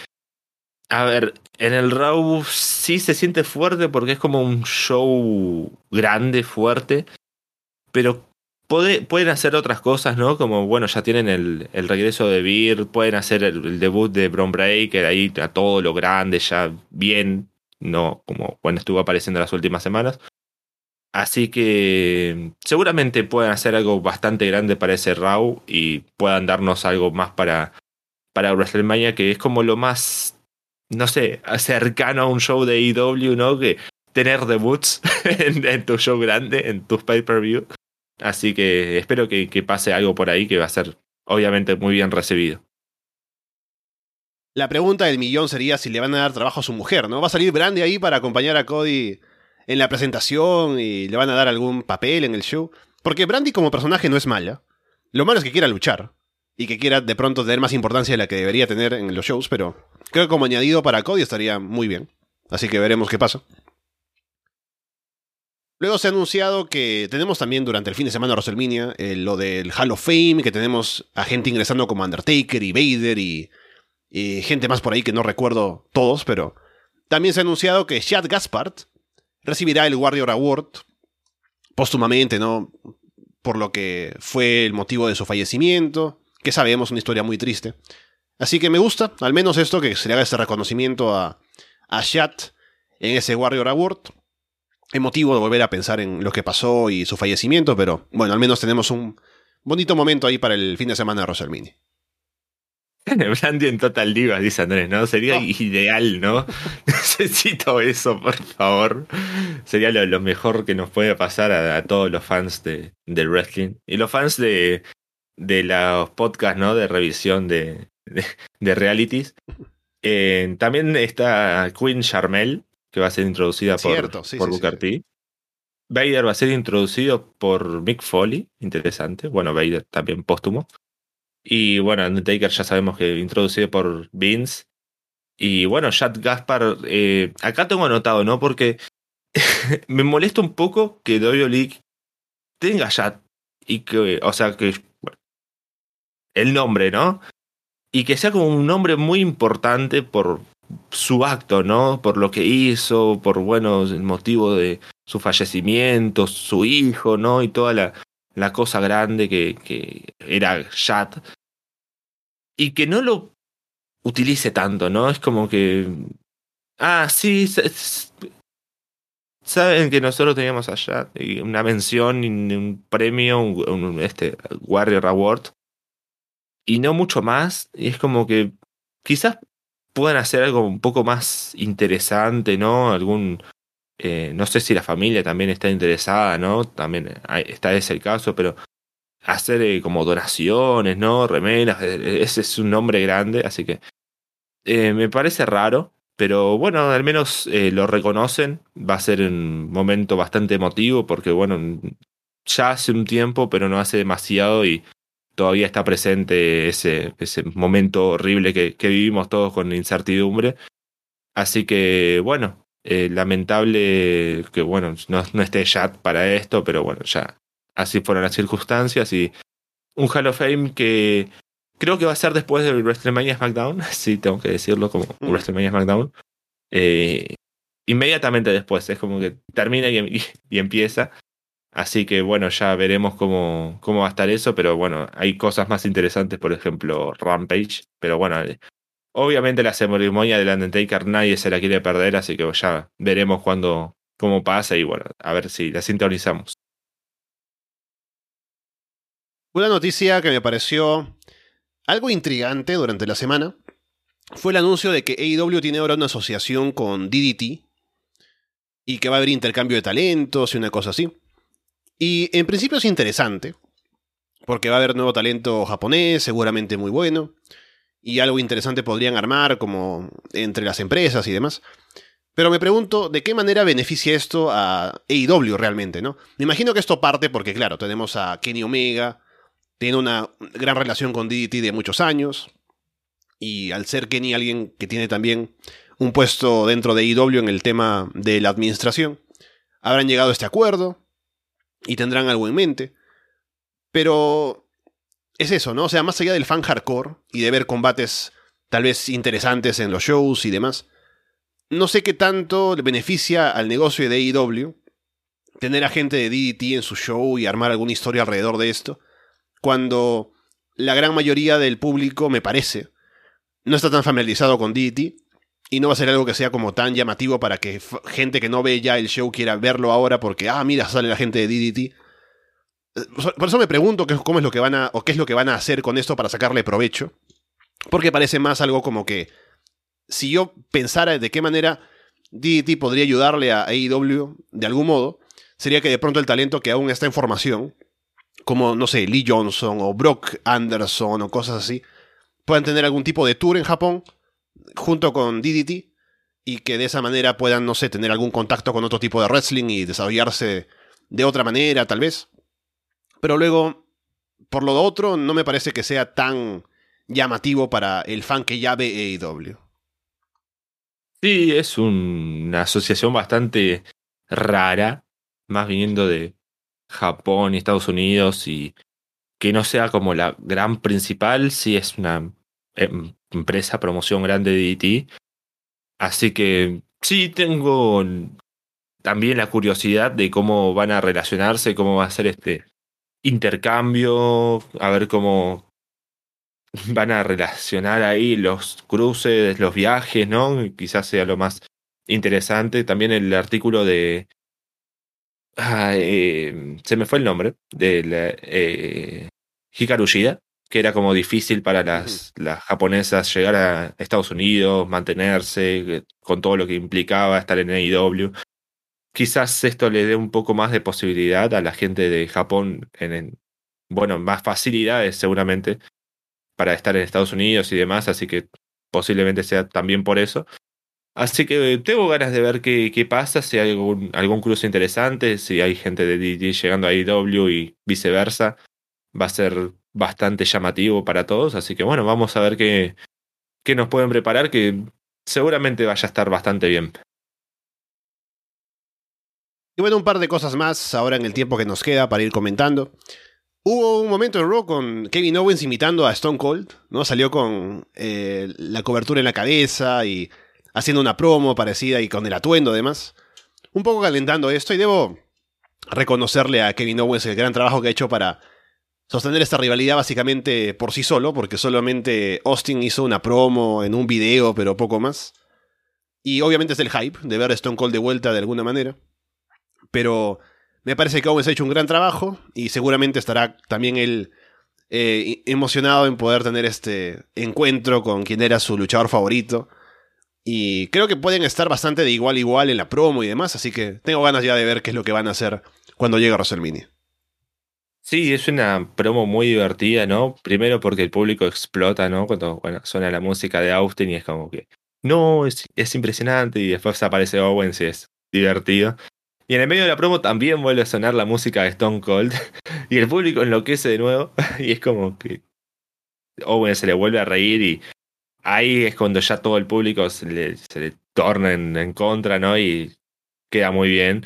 a ver, en el RAW sí se siente fuerte porque es como un show grande, fuerte. Pero puede, pueden hacer otras cosas, ¿no? Como, bueno, ya tienen el, el regreso de Beer, pueden hacer el, el debut de Bron Breakker ahí a todo lo grande, ya bien. No, como cuando estuvo apareciendo las últimas semanas. Así que seguramente puedan hacer algo bastante grande para ese RAW, y puedan darnos algo más para, para WrestleMania, que es como lo más, no sé, cercano a un show de A E W, ¿no? Que tener debuts en, en tu show grande, en tus pay-per-view. Así que espero que, que pase algo por ahí, que va a ser obviamente muy bien recibido. La pregunta del millón sería si le van a dar trabajo a su mujer, ¿no? ¿Va a salir Brandy ahí para acompañar a Cody en la presentación y le van a dar algún papel en el show? Porque Brandy como personaje no es mala. Lo malo es que quiera luchar y que quiera de pronto tener más importancia de la que debería tener en los shows, pero creo que como añadido para Cody estaría muy bien. Así que veremos qué pasa. Luego se ha anunciado que tenemos también durante el fin de semana de WrestleMania eh, lo del Hall of Fame, que tenemos a gente ingresando como Undertaker y Vader y, y gente más por ahí que no recuerdo todos, pero también se ha anunciado que Shad Gaspard recibirá el Warrior Award póstumamente, ¿no? Por lo que fue el motivo de su fallecimiento, que sabemos, una historia muy triste. Así que me gusta, al menos esto, que se le haga este reconocimiento a, a Shad en ese Warrior Award. Es motivo de volver a pensar en lo que pasó y su fallecimiento, pero bueno, al menos tenemos un bonito momento ahí para el fin de semana de WrestleMania. Brandy en Total Divas, dice Andrés, ¿no? Sería oh. ideal, ¿no? Necesito eso, por favor. Sería lo, lo mejor que nos puede pasar a, a todos los fans de, del wrestling. Y los fans de, de los podcasts, ¿no? De revisión de, de, de realities. Eh, también está Queen Sharmell, que va a ser introducida Cierto, por, sí, por sí, Booker sí, T. Sí. Vader va a ser introducido por Mick Foley. Interesante. Bueno, Vader también póstumo. Y bueno, Undertaker ya sabemos que introducido por Vince. Y bueno, Shad Gaspard, eh, acá tengo anotado, ¿no? Porque me molesta un poco que W W E League tenga Shad. Y que, o sea, que bueno, el nombre, ¿no? Y que sea como un nombre muy importante por su acto, ¿no? Por lo que hizo, por, bueno, el motivo de su fallecimiento, su hijo, ¿no? Y toda la... la cosa grande que, que era Shad, y que no lo utilice tanto, ¿no? Es como que... Ah, sí, saben que nosotros teníamos a Shad, y una mención, un premio, un, un este Warrior Award, y no mucho más. Y es como que quizás puedan hacer algo un poco más interesante, ¿no? Algún... Eh, no sé si la familia también está interesada, ¿no? También está ese el caso, pero hacer eh, como donaciones, ¿no? Remeras, ese es un nombre grande, así que eh, me parece raro, Pero bueno, al menos eh, lo reconocen. Va a ser un momento bastante emotivo porque, bueno, ya hace un tiempo, pero no hace demasiado y todavía está presente ese, ese momento horrible que, que vivimos todos con incertidumbre. Así que, bueno, eh, lamentable que, bueno, no, no esté Chat para esto, pero bueno, ya así fueron las circunstancias. Y un Hall of Fame que creo que va a ser después del WrestleMania SmackDown, sí, tengo que decirlo como mm. WrestleMania SmackDown, eh, inmediatamente después, es como que termina y, y empieza. Así que bueno, ya veremos cómo, cómo va a estar eso, pero bueno, hay cosas más interesantes, por ejemplo, Rampage, pero bueno, obviamente la ceremonia del Undertaker nadie se la quiere perder, así que ya veremos cuándo, cómo pasa y bueno, a ver si la sintonizamos. Una noticia que me pareció algo intrigante durante la semana fue el anuncio de que A E W tiene ahora una asociación con D D T y que va a haber intercambio de talentos y una cosa así. Y en principio es interesante, porque va a haber nuevo talento japonés, seguramente muy bueno, y algo interesante podrían armar como entre las empresas y demás. Pero me pregunto, ¿de qué manera beneficia esto a A E W realmente, no? Me imagino que esto parte porque, claro, tenemos a Kenny Omega, tiene una gran relación con D D T de muchos años, y al ser Kenny alguien que tiene también un puesto dentro de A E W en el tema de la administración, habrán llegado a este acuerdo y tendrán algo en mente. Pero es eso, ¿no? O sea, más allá del fan hardcore y de ver combates tal vez interesantes en los shows y demás, no sé qué tanto le beneficia al negocio de A E W tener a gente de D D T en su show y armar alguna historia alrededor de esto, cuando la gran mayoría del público, me parece, no está tan familiarizado con D D T y no va a ser algo que sea como tan llamativo para que f- gente que no ve ya el show quiera verlo ahora porque, ah, mira, sale la gente de D D T. Por eso me pregunto qué, cómo es lo que van a, o qué es lo que van a hacer con esto para sacarle provecho. Porque parece más algo como que, si yo pensara de qué manera D D T podría ayudarle a A E W de algún modo, sería que de pronto el talento que aún está en formación, como, no sé, Lee Johnson o Brock Anderson o cosas así, puedan tener algún tipo de tour en Japón junto con D D T y que de esa manera puedan, no sé, tener algún contacto con otro tipo de wrestling y desarrollarse de otra manera, tal vez. Pero luego, por lo otro, no me parece que sea tan llamativo para el fan que ya ve A E W. Sí, es un, una asociación bastante rara, más viniendo de Japón y Estados Unidos, y que no sea como la gran principal, sí es una eh, empresa, promoción grande de D D T. Así que sí, tengo también la curiosidad de cómo van a relacionarse, cómo va a ser este intercambio, a ver cómo van a relacionar ahí los cruces, los viajes, ¿no? Quizás sea lo más interesante. También el artículo de... Ah, eh, se me fue el nombre, de la, eh, Hikaru Shida, que era como difícil para las, uh-huh. las japonesas llegar a Estados Unidos, mantenerse, con todo lo que implicaba estar en A E W. Quizás esto le dé un poco más de posibilidad a la gente de Japón, en, en bueno, más facilidades seguramente para estar en Estados Unidos y demás, así que posiblemente sea también por eso. Así que tengo ganas de ver qué, qué pasa, si hay algún, algún cruce interesante, si hay gente de D D T llegando a A E W y viceversa. Va a ser bastante llamativo para todos, así que bueno, vamos a ver qué, qué nos pueden preparar, que seguramente vaya a estar bastante bien. Y bueno, un par de cosas más ahora en el tiempo que nos queda para ir comentando. Hubo un momento en Raw con Kevin Owens imitando a Stone Cold, ¿no? Salió con eh, la cobertura en la cabeza y haciendo una promo parecida y con el atuendo además, un poco calentando esto, y debo reconocerle a Kevin Owens el gran trabajo que ha hecho para sostener esta rivalidad básicamente por sí solo, porque solamente Austin hizo una promo en un video, pero poco más. Y obviamente es el hype de ver a Stone Cold de vuelta de alguna manera. Pero me parece que Owens ha hecho un gran trabajo y seguramente estará también él eh, emocionado en poder tener este encuentro con quien era su luchador favorito. Y creo que pueden estar bastante de igual a igual en la promo y demás, así que tengo ganas ya de ver qué es lo que van a hacer cuando llegue WrestleMania. Sí, es una promo muy divertida, ¿no? Primero porque el público explota, ¿no? Cuando bueno, suena la música de Austin y es como que no, es, es impresionante, y después aparece Owens y es divertido. Y en el medio de la promo también vuelve a sonar la música de Stone Cold y el público enloquece de nuevo, y es como que Owens se le vuelve a reír, y ahí es cuando ya todo el público se le, se le torna en, en contra, ¿no? Y queda muy bien.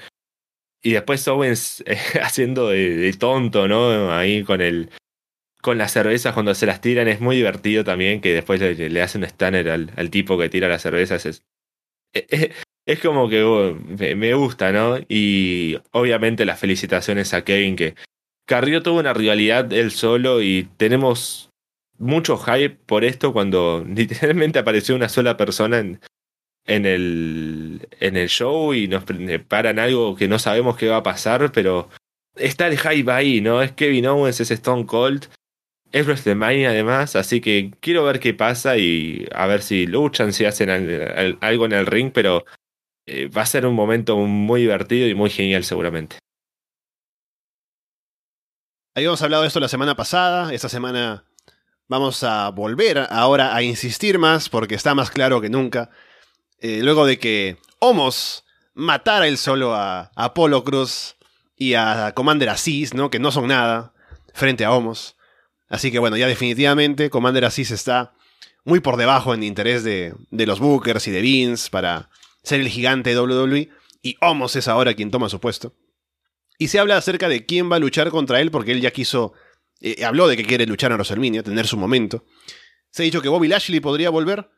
Y después Owens eh, haciendo de, de tonto, ¿no? Ahí con el con las cervezas cuando se las tiran. Es muy divertido también que después le, le hace un stunner al, al tipo que tira las cervezas. Es, es, es como que oh, me, me gusta, ¿no? Y obviamente las felicitaciones a Kevin, que carrió toda una rivalidad él solo, y tenemos mucho hype por esto cuando literalmente apareció una sola persona en, en el en el show y nos preparan algo que no sabemos qué va a pasar, pero está el hype ahí, ¿no? Es Kevin Owens, es Stone Cold, es WrestleMania además, así que quiero ver qué pasa y a ver si luchan, si hacen algo en el ring, pero va a ser un momento muy divertido y muy genial seguramente. Habíamos hablado de esto la semana pasada, esta semana... Vamos a volver ahora a insistir más porque está más claro que nunca. Eh, luego de que Omos matara él solo a, a Apollo Crews y a Commander Aziz, ¿no? Que no son nada frente a Omos. Así que bueno, ya definitivamente Commander Aziz está muy por debajo en interés de, de los Bookers y de Vince para ser el gigante de doble u doble u e. Y Omos es ahora quien toma su puesto. Y se habla acerca de quién va a luchar contra él porque él ya quiso... Eh, habló de que quiere luchar en WrestleMania, tener su momento. Se ha dicho que Bobby Lashley podría volver,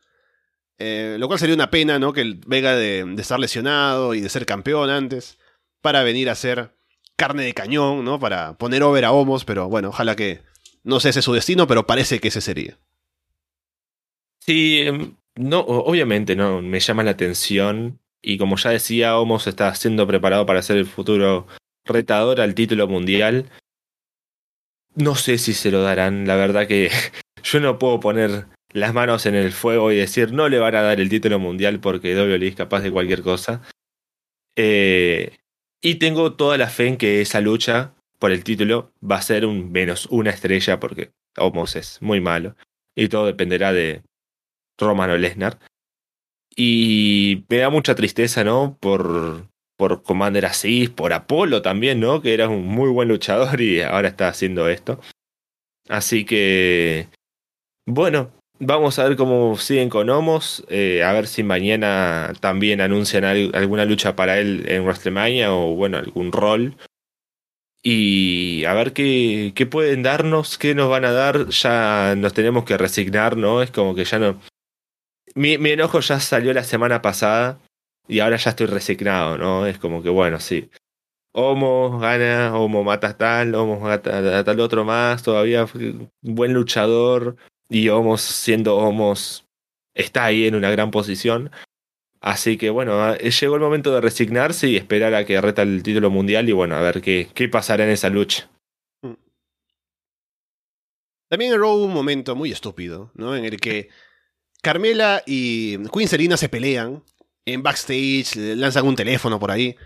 eh, lo cual sería una pena, ¿no? Que el Vega de, de estar lesionado y de ser campeón antes, para venir a ser carne de cañón, ¿no? Para poner over a Omos, pero bueno, ojalá que no sea ese su destino, pero parece que ese sería. Sí, no, obviamente no, me llama la atención, y como ya decía, Omos está siendo preparado para ser el futuro retador al título mundial. No sé si se lo darán, la verdad que yo no puedo poner las manos en el fuego y decir no le van a dar el título mundial porque doble u doble u e es capaz de cualquier cosa. Eh, y tengo toda la fe en que esa lucha por el título va a ser un menos una estrella porque Omos es muy malo y todo dependerá de Roman o Lesnar. Y me da mucha tristeza, ¿no? Por... por Commander Aziz, por Apollo también, ¿no? Que era un muy buen luchador y ahora está haciendo esto. Así que... bueno, vamos a ver cómo siguen con Omos. Eh, a ver si mañana también anuncian al- alguna lucha para él en WrestleMania o, bueno, algún rol. Y a ver qué, qué pueden darnos, qué nos van a dar. Ya nos tenemos que resignar, ¿no? Es como que ya no... Mi, mi enojo ya salió la semana pasada. Y ahora ya estoy resignado, ¿no? Es como que, bueno, sí. Omos gana, Omos mata a tal, Omos mata a tal otro más. Todavía un buen luchador. Y Omos, siendo Omos, está ahí en una gran posición. Así que, bueno, llegó el momento de resignarse y esperar a que reta el título mundial. Y, bueno, a ver qué, qué pasará en esa lucha. También hubo un momento muy estúpido, ¿no? En el que Carmela y Queen Zelina se pelean. En backstage, lanzan un teléfono por ahí.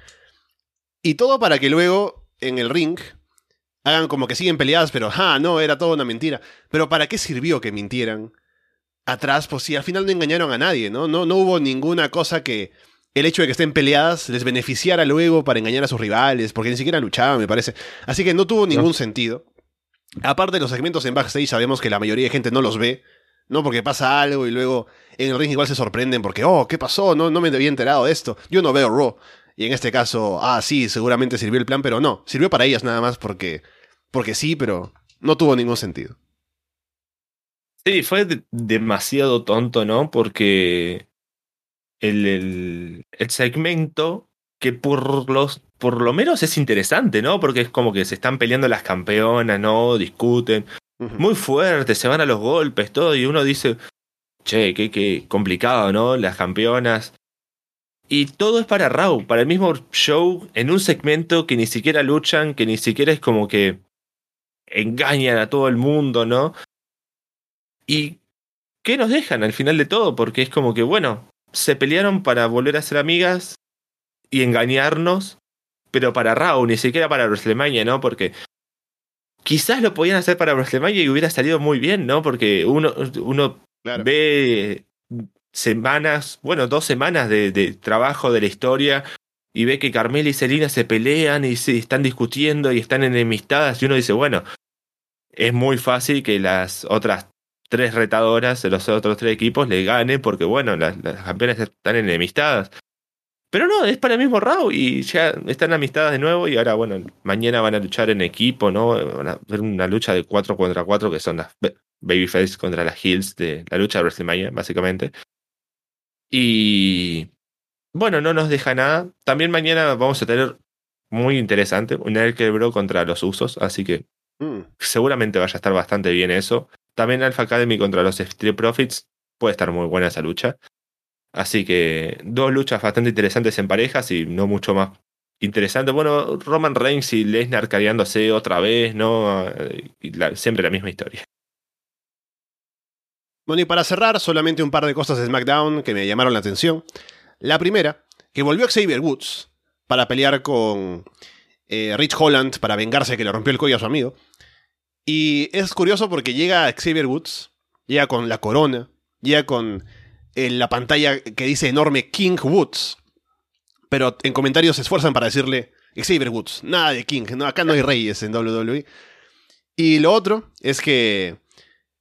Y todo para que luego, en el ring, hagan como que siguen peleadas, pero ah, no, era toda una mentira. Pero ¿para qué sirvió que mintieran atrás? Pues si al final no engañaron a nadie, ¿no? No, no hubo ninguna cosa que el hecho de que estén peleadas les beneficiara luego para engañar a sus rivales, porque ni siquiera luchaban, me parece. Así que no tuvo ningún no. sentido. Aparte de los segmentos en backstage, sabemos que la mayoría de gente no los ve. No, porque pasa algo y luego en el ring igual se sorprenden porque, oh, ¿qué pasó? No, no me había enterado de esto. Yo no veo Raw. Y en este caso, ah, sí, seguramente sirvió el plan, pero no. Sirvió para ellas nada más porque, porque sí, pero no tuvo ningún sentido. Sí, fue de- demasiado tonto, ¿no? Porque el, el, el segmento que por los por lo menos es interesante, ¿no? Porque es como que se están peleando las campeonas, ¿no? Discuten. Muy fuerte, se van a los golpes, todo, y uno dice, che, qué, qué complicado, ¿no? Las campeonas. Y todo es para Raw, para el mismo show, en un segmento que ni siquiera luchan, que ni siquiera es como que engañan a todo el mundo, ¿no? ¿Y qué nos dejan al final de todo? Porque es como que, bueno, se pelearon para volver a ser amigas y engañarnos, pero para Raw, ni siquiera para WrestleMania, ¿no? Porque... quizás lo podían hacer para WrestleMania y hubiera salido muy bien, ¿no? Porque uno, uno claro. ve semanas, bueno, dos semanas de, de trabajo de la historia, y ve que Carmela y Zelina se pelean y se están discutiendo y están enemistadas, y uno dice, bueno, es muy fácil que las otras tres retadoras de los otros tres equipos le ganen, porque bueno, las, las campeonas están enemistadas. Pero no, es para el mismo RAW y ya están amistadas de nuevo, y ahora, bueno, mañana van a luchar en equipo, ¿no? Van a hacer una lucha de cuatro contra cuatro, que son las Babyface contra las Heels de la lucha de WrestleMania, básicamente. Y bueno, no nos deja nada. También mañana vamos a tener, muy interesante, un Elker Bro contra los Usos, así que mm. seguramente vaya a estar bastante bien eso. También Alpha Academy contra los Street Profits, puede estar muy buena esa lucha. Así que dos luchas bastante interesantes en parejas y no mucho más interesante. Bueno, Roman Reigns y Lesnar cargándose otra vez, ¿no? Y la, siempre la misma historia. Bueno, y para cerrar, solamente un par de cosas de SmackDown que me llamaron la atención. La primera, que volvió Xavier Woods para pelear con eh, Rich Holland para vengarse que le rompió el cuello a su amigo. Y es curioso porque llega Xavier Woods, llega con la corona, llega con... en la pantalla que dice enorme King Woods, pero en comentarios se esfuerzan para decirle Xavier Woods, nada de King, no, acá no hay reyes en doble u doble u e. Y lo otro es que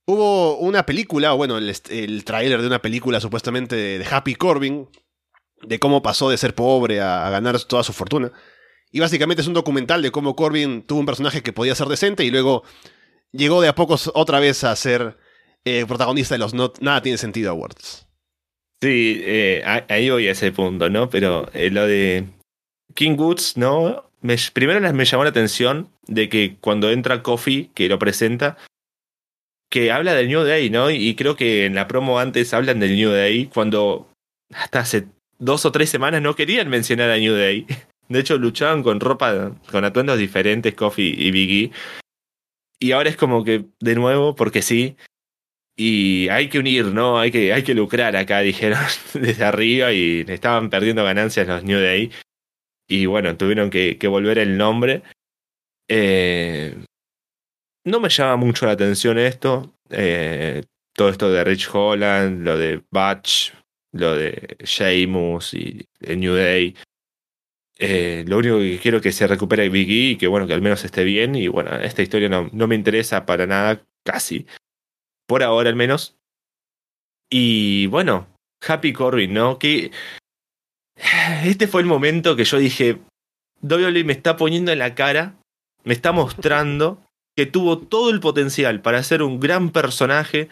hubo una película, o bueno, el, el tráiler de una película supuestamente de, de Happy Corbin, de cómo pasó de ser pobre a, a ganar toda su fortuna, y básicamente es un documental de cómo Corbin tuvo un personaje que podía ser decente y luego llegó de a pocos otra vez a ser eh, protagonista de los Not, Nada Tiene Sentido Awards. Sí, eh, ahí voy a ese punto, ¿no? Pero eh, lo de King Woods, ¿no? Me, primero me llamó la atención de que cuando entra Kofi, que lo presenta, que habla del New Day, ¿no? Y creo que en la promo antes hablan del New Day, cuando hasta hace dos o tres semanas no querían mencionar a New Day. De hecho, luchaban con ropa, con atuendos diferentes, Kofi y Big E. Y ahora es como que, de nuevo, porque sí... Y hay que unir, ¿no? Hay que, hay que lucrar acá, dijeron desde arriba, y estaban perdiendo ganancias los New Day. Y bueno, tuvieron que, que volver el nombre. Eh, no me llama mucho la atención esto. Eh, todo esto de Rich Holland, lo de Batch, lo de Sheamus y el New Day. Eh, lo único que quiero es que se recupere Big E y que, bueno, que al menos esté bien. Y bueno, esta historia no, no me interesa para nada, casi. Por ahora al menos. Y bueno, Happy Corbin, ¿no? Que este fue el momento que yo dije, doble u doble u e me está poniendo en la cara, me está mostrando que tuvo todo el potencial para ser un gran personaje,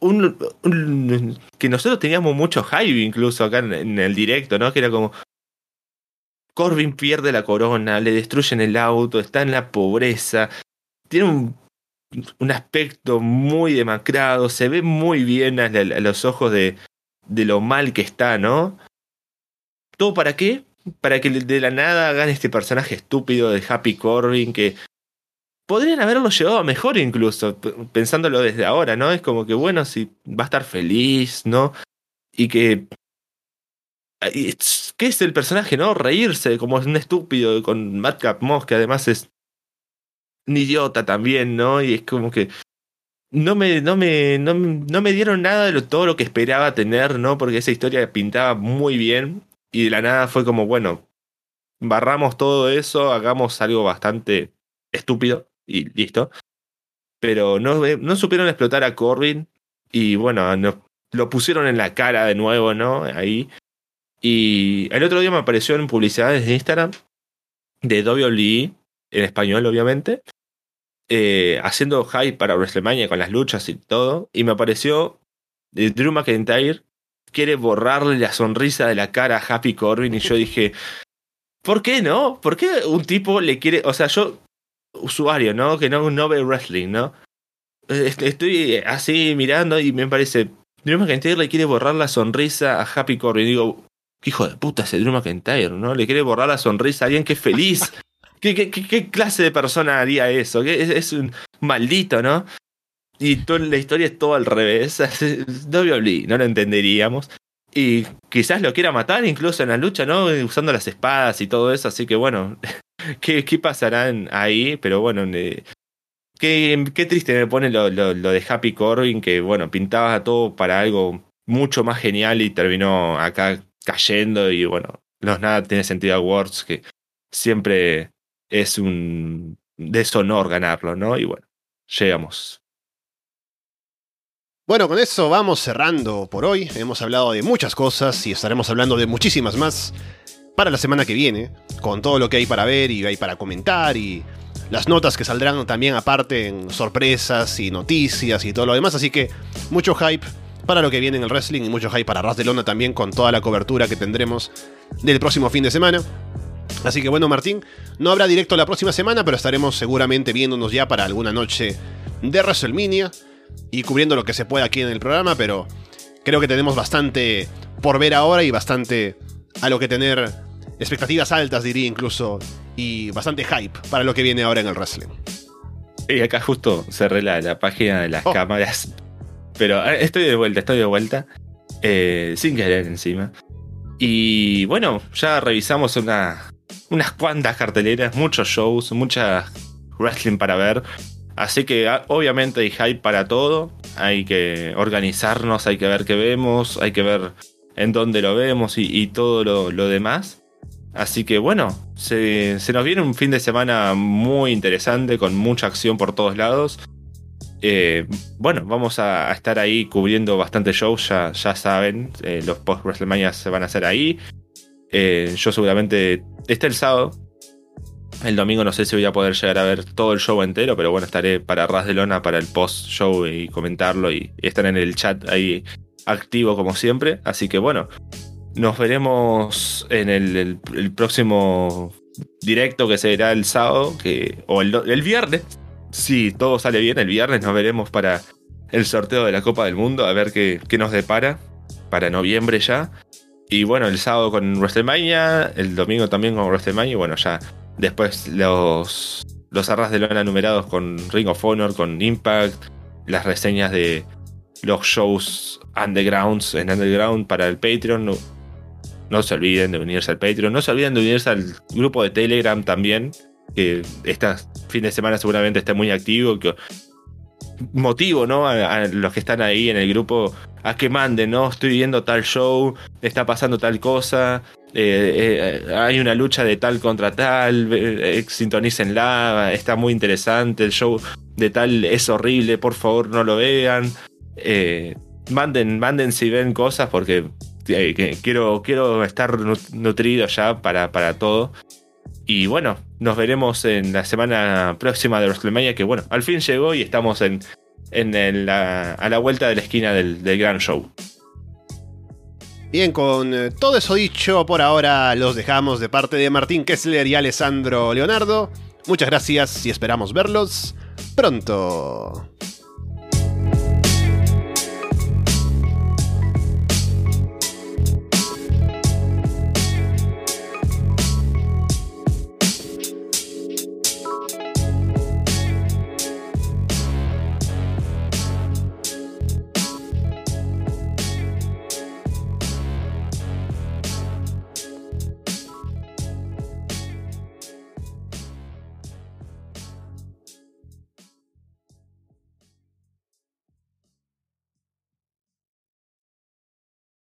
un, un que nosotros teníamos mucho hype incluso acá en, en el directo, ¿no? Que era como, Corbin pierde la corona, le destruyen el auto, está en la pobreza, tiene un... un aspecto muy demacrado, se ve muy bien a, la, a los ojos de, de lo mal que está, ¿no? ¿Todo para qué? Para que de la nada hagan este personaje estúpido de Happy Corbin, que podrían haberlo llevado a mejor incluso, pensándolo desde ahora, ¿no? Es como que, bueno, si va a estar feliz, ¿no? Y que... ¿Qué es el personaje, no? Reírse como un estúpido con Madcap Moss, que además es... un idiota también, ¿no? Y es como que no me no me no, no me dieron nada de lo, todo lo que esperaba tener, ¿no? Porque esa historia pintaba muy bien y de la nada fue como, bueno, barramos todo eso, hagamos algo bastante estúpido y listo. Pero no, no supieron explotar a Corbin y bueno, no, lo pusieron en la cara de nuevo, ¿no? Ahí. Y el otro día me apareció en publicidades de Instagram de doble u doble u e en español, obviamente, eh, haciendo hype para WrestleMania con las luchas y todo, y me apareció eh, Drew McIntyre quiere borrarle la sonrisa de la cara a Happy Corbin, y yo dije, ¿por qué no? ¿Por qué un tipo le quiere...? O sea, yo, usuario, ¿no? Que no, no ve wrestling, ¿no? Estoy así mirando y me parece, Drew McIntyre le quiere borrar la sonrisa a Happy Corbin, y digo, ¿qué hijo de puta ese Drew McIntyre, no? Le quiere borrar la sonrisa a alguien que es feliz. ¿Qué, qué, ¿Qué clase de persona haría eso? ¿Qué, es, es un maldito, ¿no? Y toda la historia es todo al revés. doble u doble u e, no lo entenderíamos. Y quizás lo quiera matar incluso en la lucha, ¿no? Usando las espadas y todo eso. Así que bueno, ¿qué, qué pasará ahí? Pero bueno, eh, qué, qué triste me pone lo, lo, lo de Happy Corbin, que bueno, pintaba todo para algo mucho más genial y terminó acá cayendo. Y bueno, los Nada Tiene Sentido Awards, que siempre es un deshonor ganarlo, ¿no? Y bueno, llegamos. Bueno, con eso vamos cerrando por hoy. Hemos hablado de muchas cosas y estaremos hablando de muchísimas más para la semana que viene, con todo lo que hay para ver y hay para comentar y las notas que saldrán también aparte en sorpresas y noticias y todo lo demás. Así que mucho hype para lo que viene en el wrestling y mucho hype para Ras de Lona también, con toda la cobertura que tendremos del próximo fin de semana. Así que bueno, Martín, no habrá directo la próxima semana, pero estaremos seguramente viéndonos ya para alguna noche de WrestleMania y cubriendo lo que se pueda aquí en el programa, pero creo que tenemos bastante por ver ahora y bastante a lo que tener expectativas altas, diría incluso, y bastante hype para lo que viene ahora en el wrestling. Y acá justo cerré la, la página de las oh. cámaras, pero estoy de vuelta, estoy de vuelta, eh, sin querer encima. Y bueno, ya revisamos una, unas cuantas carteleras, muchos shows, mucha wrestling para ver. Así que obviamente hay hype para todo, hay que organizarnos, hay que ver qué vemos, hay que ver en dónde lo vemos y, y todo lo, lo demás. Así que bueno, se, se nos viene un fin de semana muy interesante, con mucha acción por todos lados. Eh, bueno, vamos a, a estar ahí cubriendo bastantes shows, ya, ya saben, eh, los post-WrestleMania se van a hacer ahí. Eh, yo seguramente, este el sábado, el domingo no sé si voy a poder llegar a ver todo el show entero, pero bueno, estaré para Ras de Lona, para el post-show y comentarlo y, y estar en el chat ahí activo como siempre. Así que bueno, nos veremos en el, el, el próximo directo, que será el sábado, que, o el, el viernes. Si todo sale bien, el viernes nos veremos para el sorteo de la Copa del Mundo, a ver qué, qué nos depara para noviembre ya. Y bueno, el sábado con WrestleMania, el domingo también con WrestleMania, y bueno, ya después los, los Arras de Lona numerados con Ring of Honor, con Impact, las reseñas de los shows undergrounds en underground para el Patreon. No, no se olviden de unirse al Patreon, no se olviden de unirse al grupo de Telegram también, que este fin de semana seguramente esté muy activo, que motivo, ¿no?, a, a los que están ahí en el grupo a que manden, ¿no? Estoy viendo tal show, está pasando tal cosa, eh, eh, hay una lucha de tal contra tal, eh, sintonícenla, está muy interesante, el show de tal es horrible, por favor no lo vean. Eh, manden, manden si ven cosas, porque eh, que quiero, quiero estar nutrido ya para, para todo. Y bueno, nos veremos en la semana próxima de WrestleMania, que bueno, al fin llegó y estamos en, en, en la, a la vuelta de la esquina del, del gran show. Bien, con todo eso dicho, por ahora los dejamos de parte de Martín Kessler y Alessandro Leonardo. Muchas gracias y esperamos verlos pronto.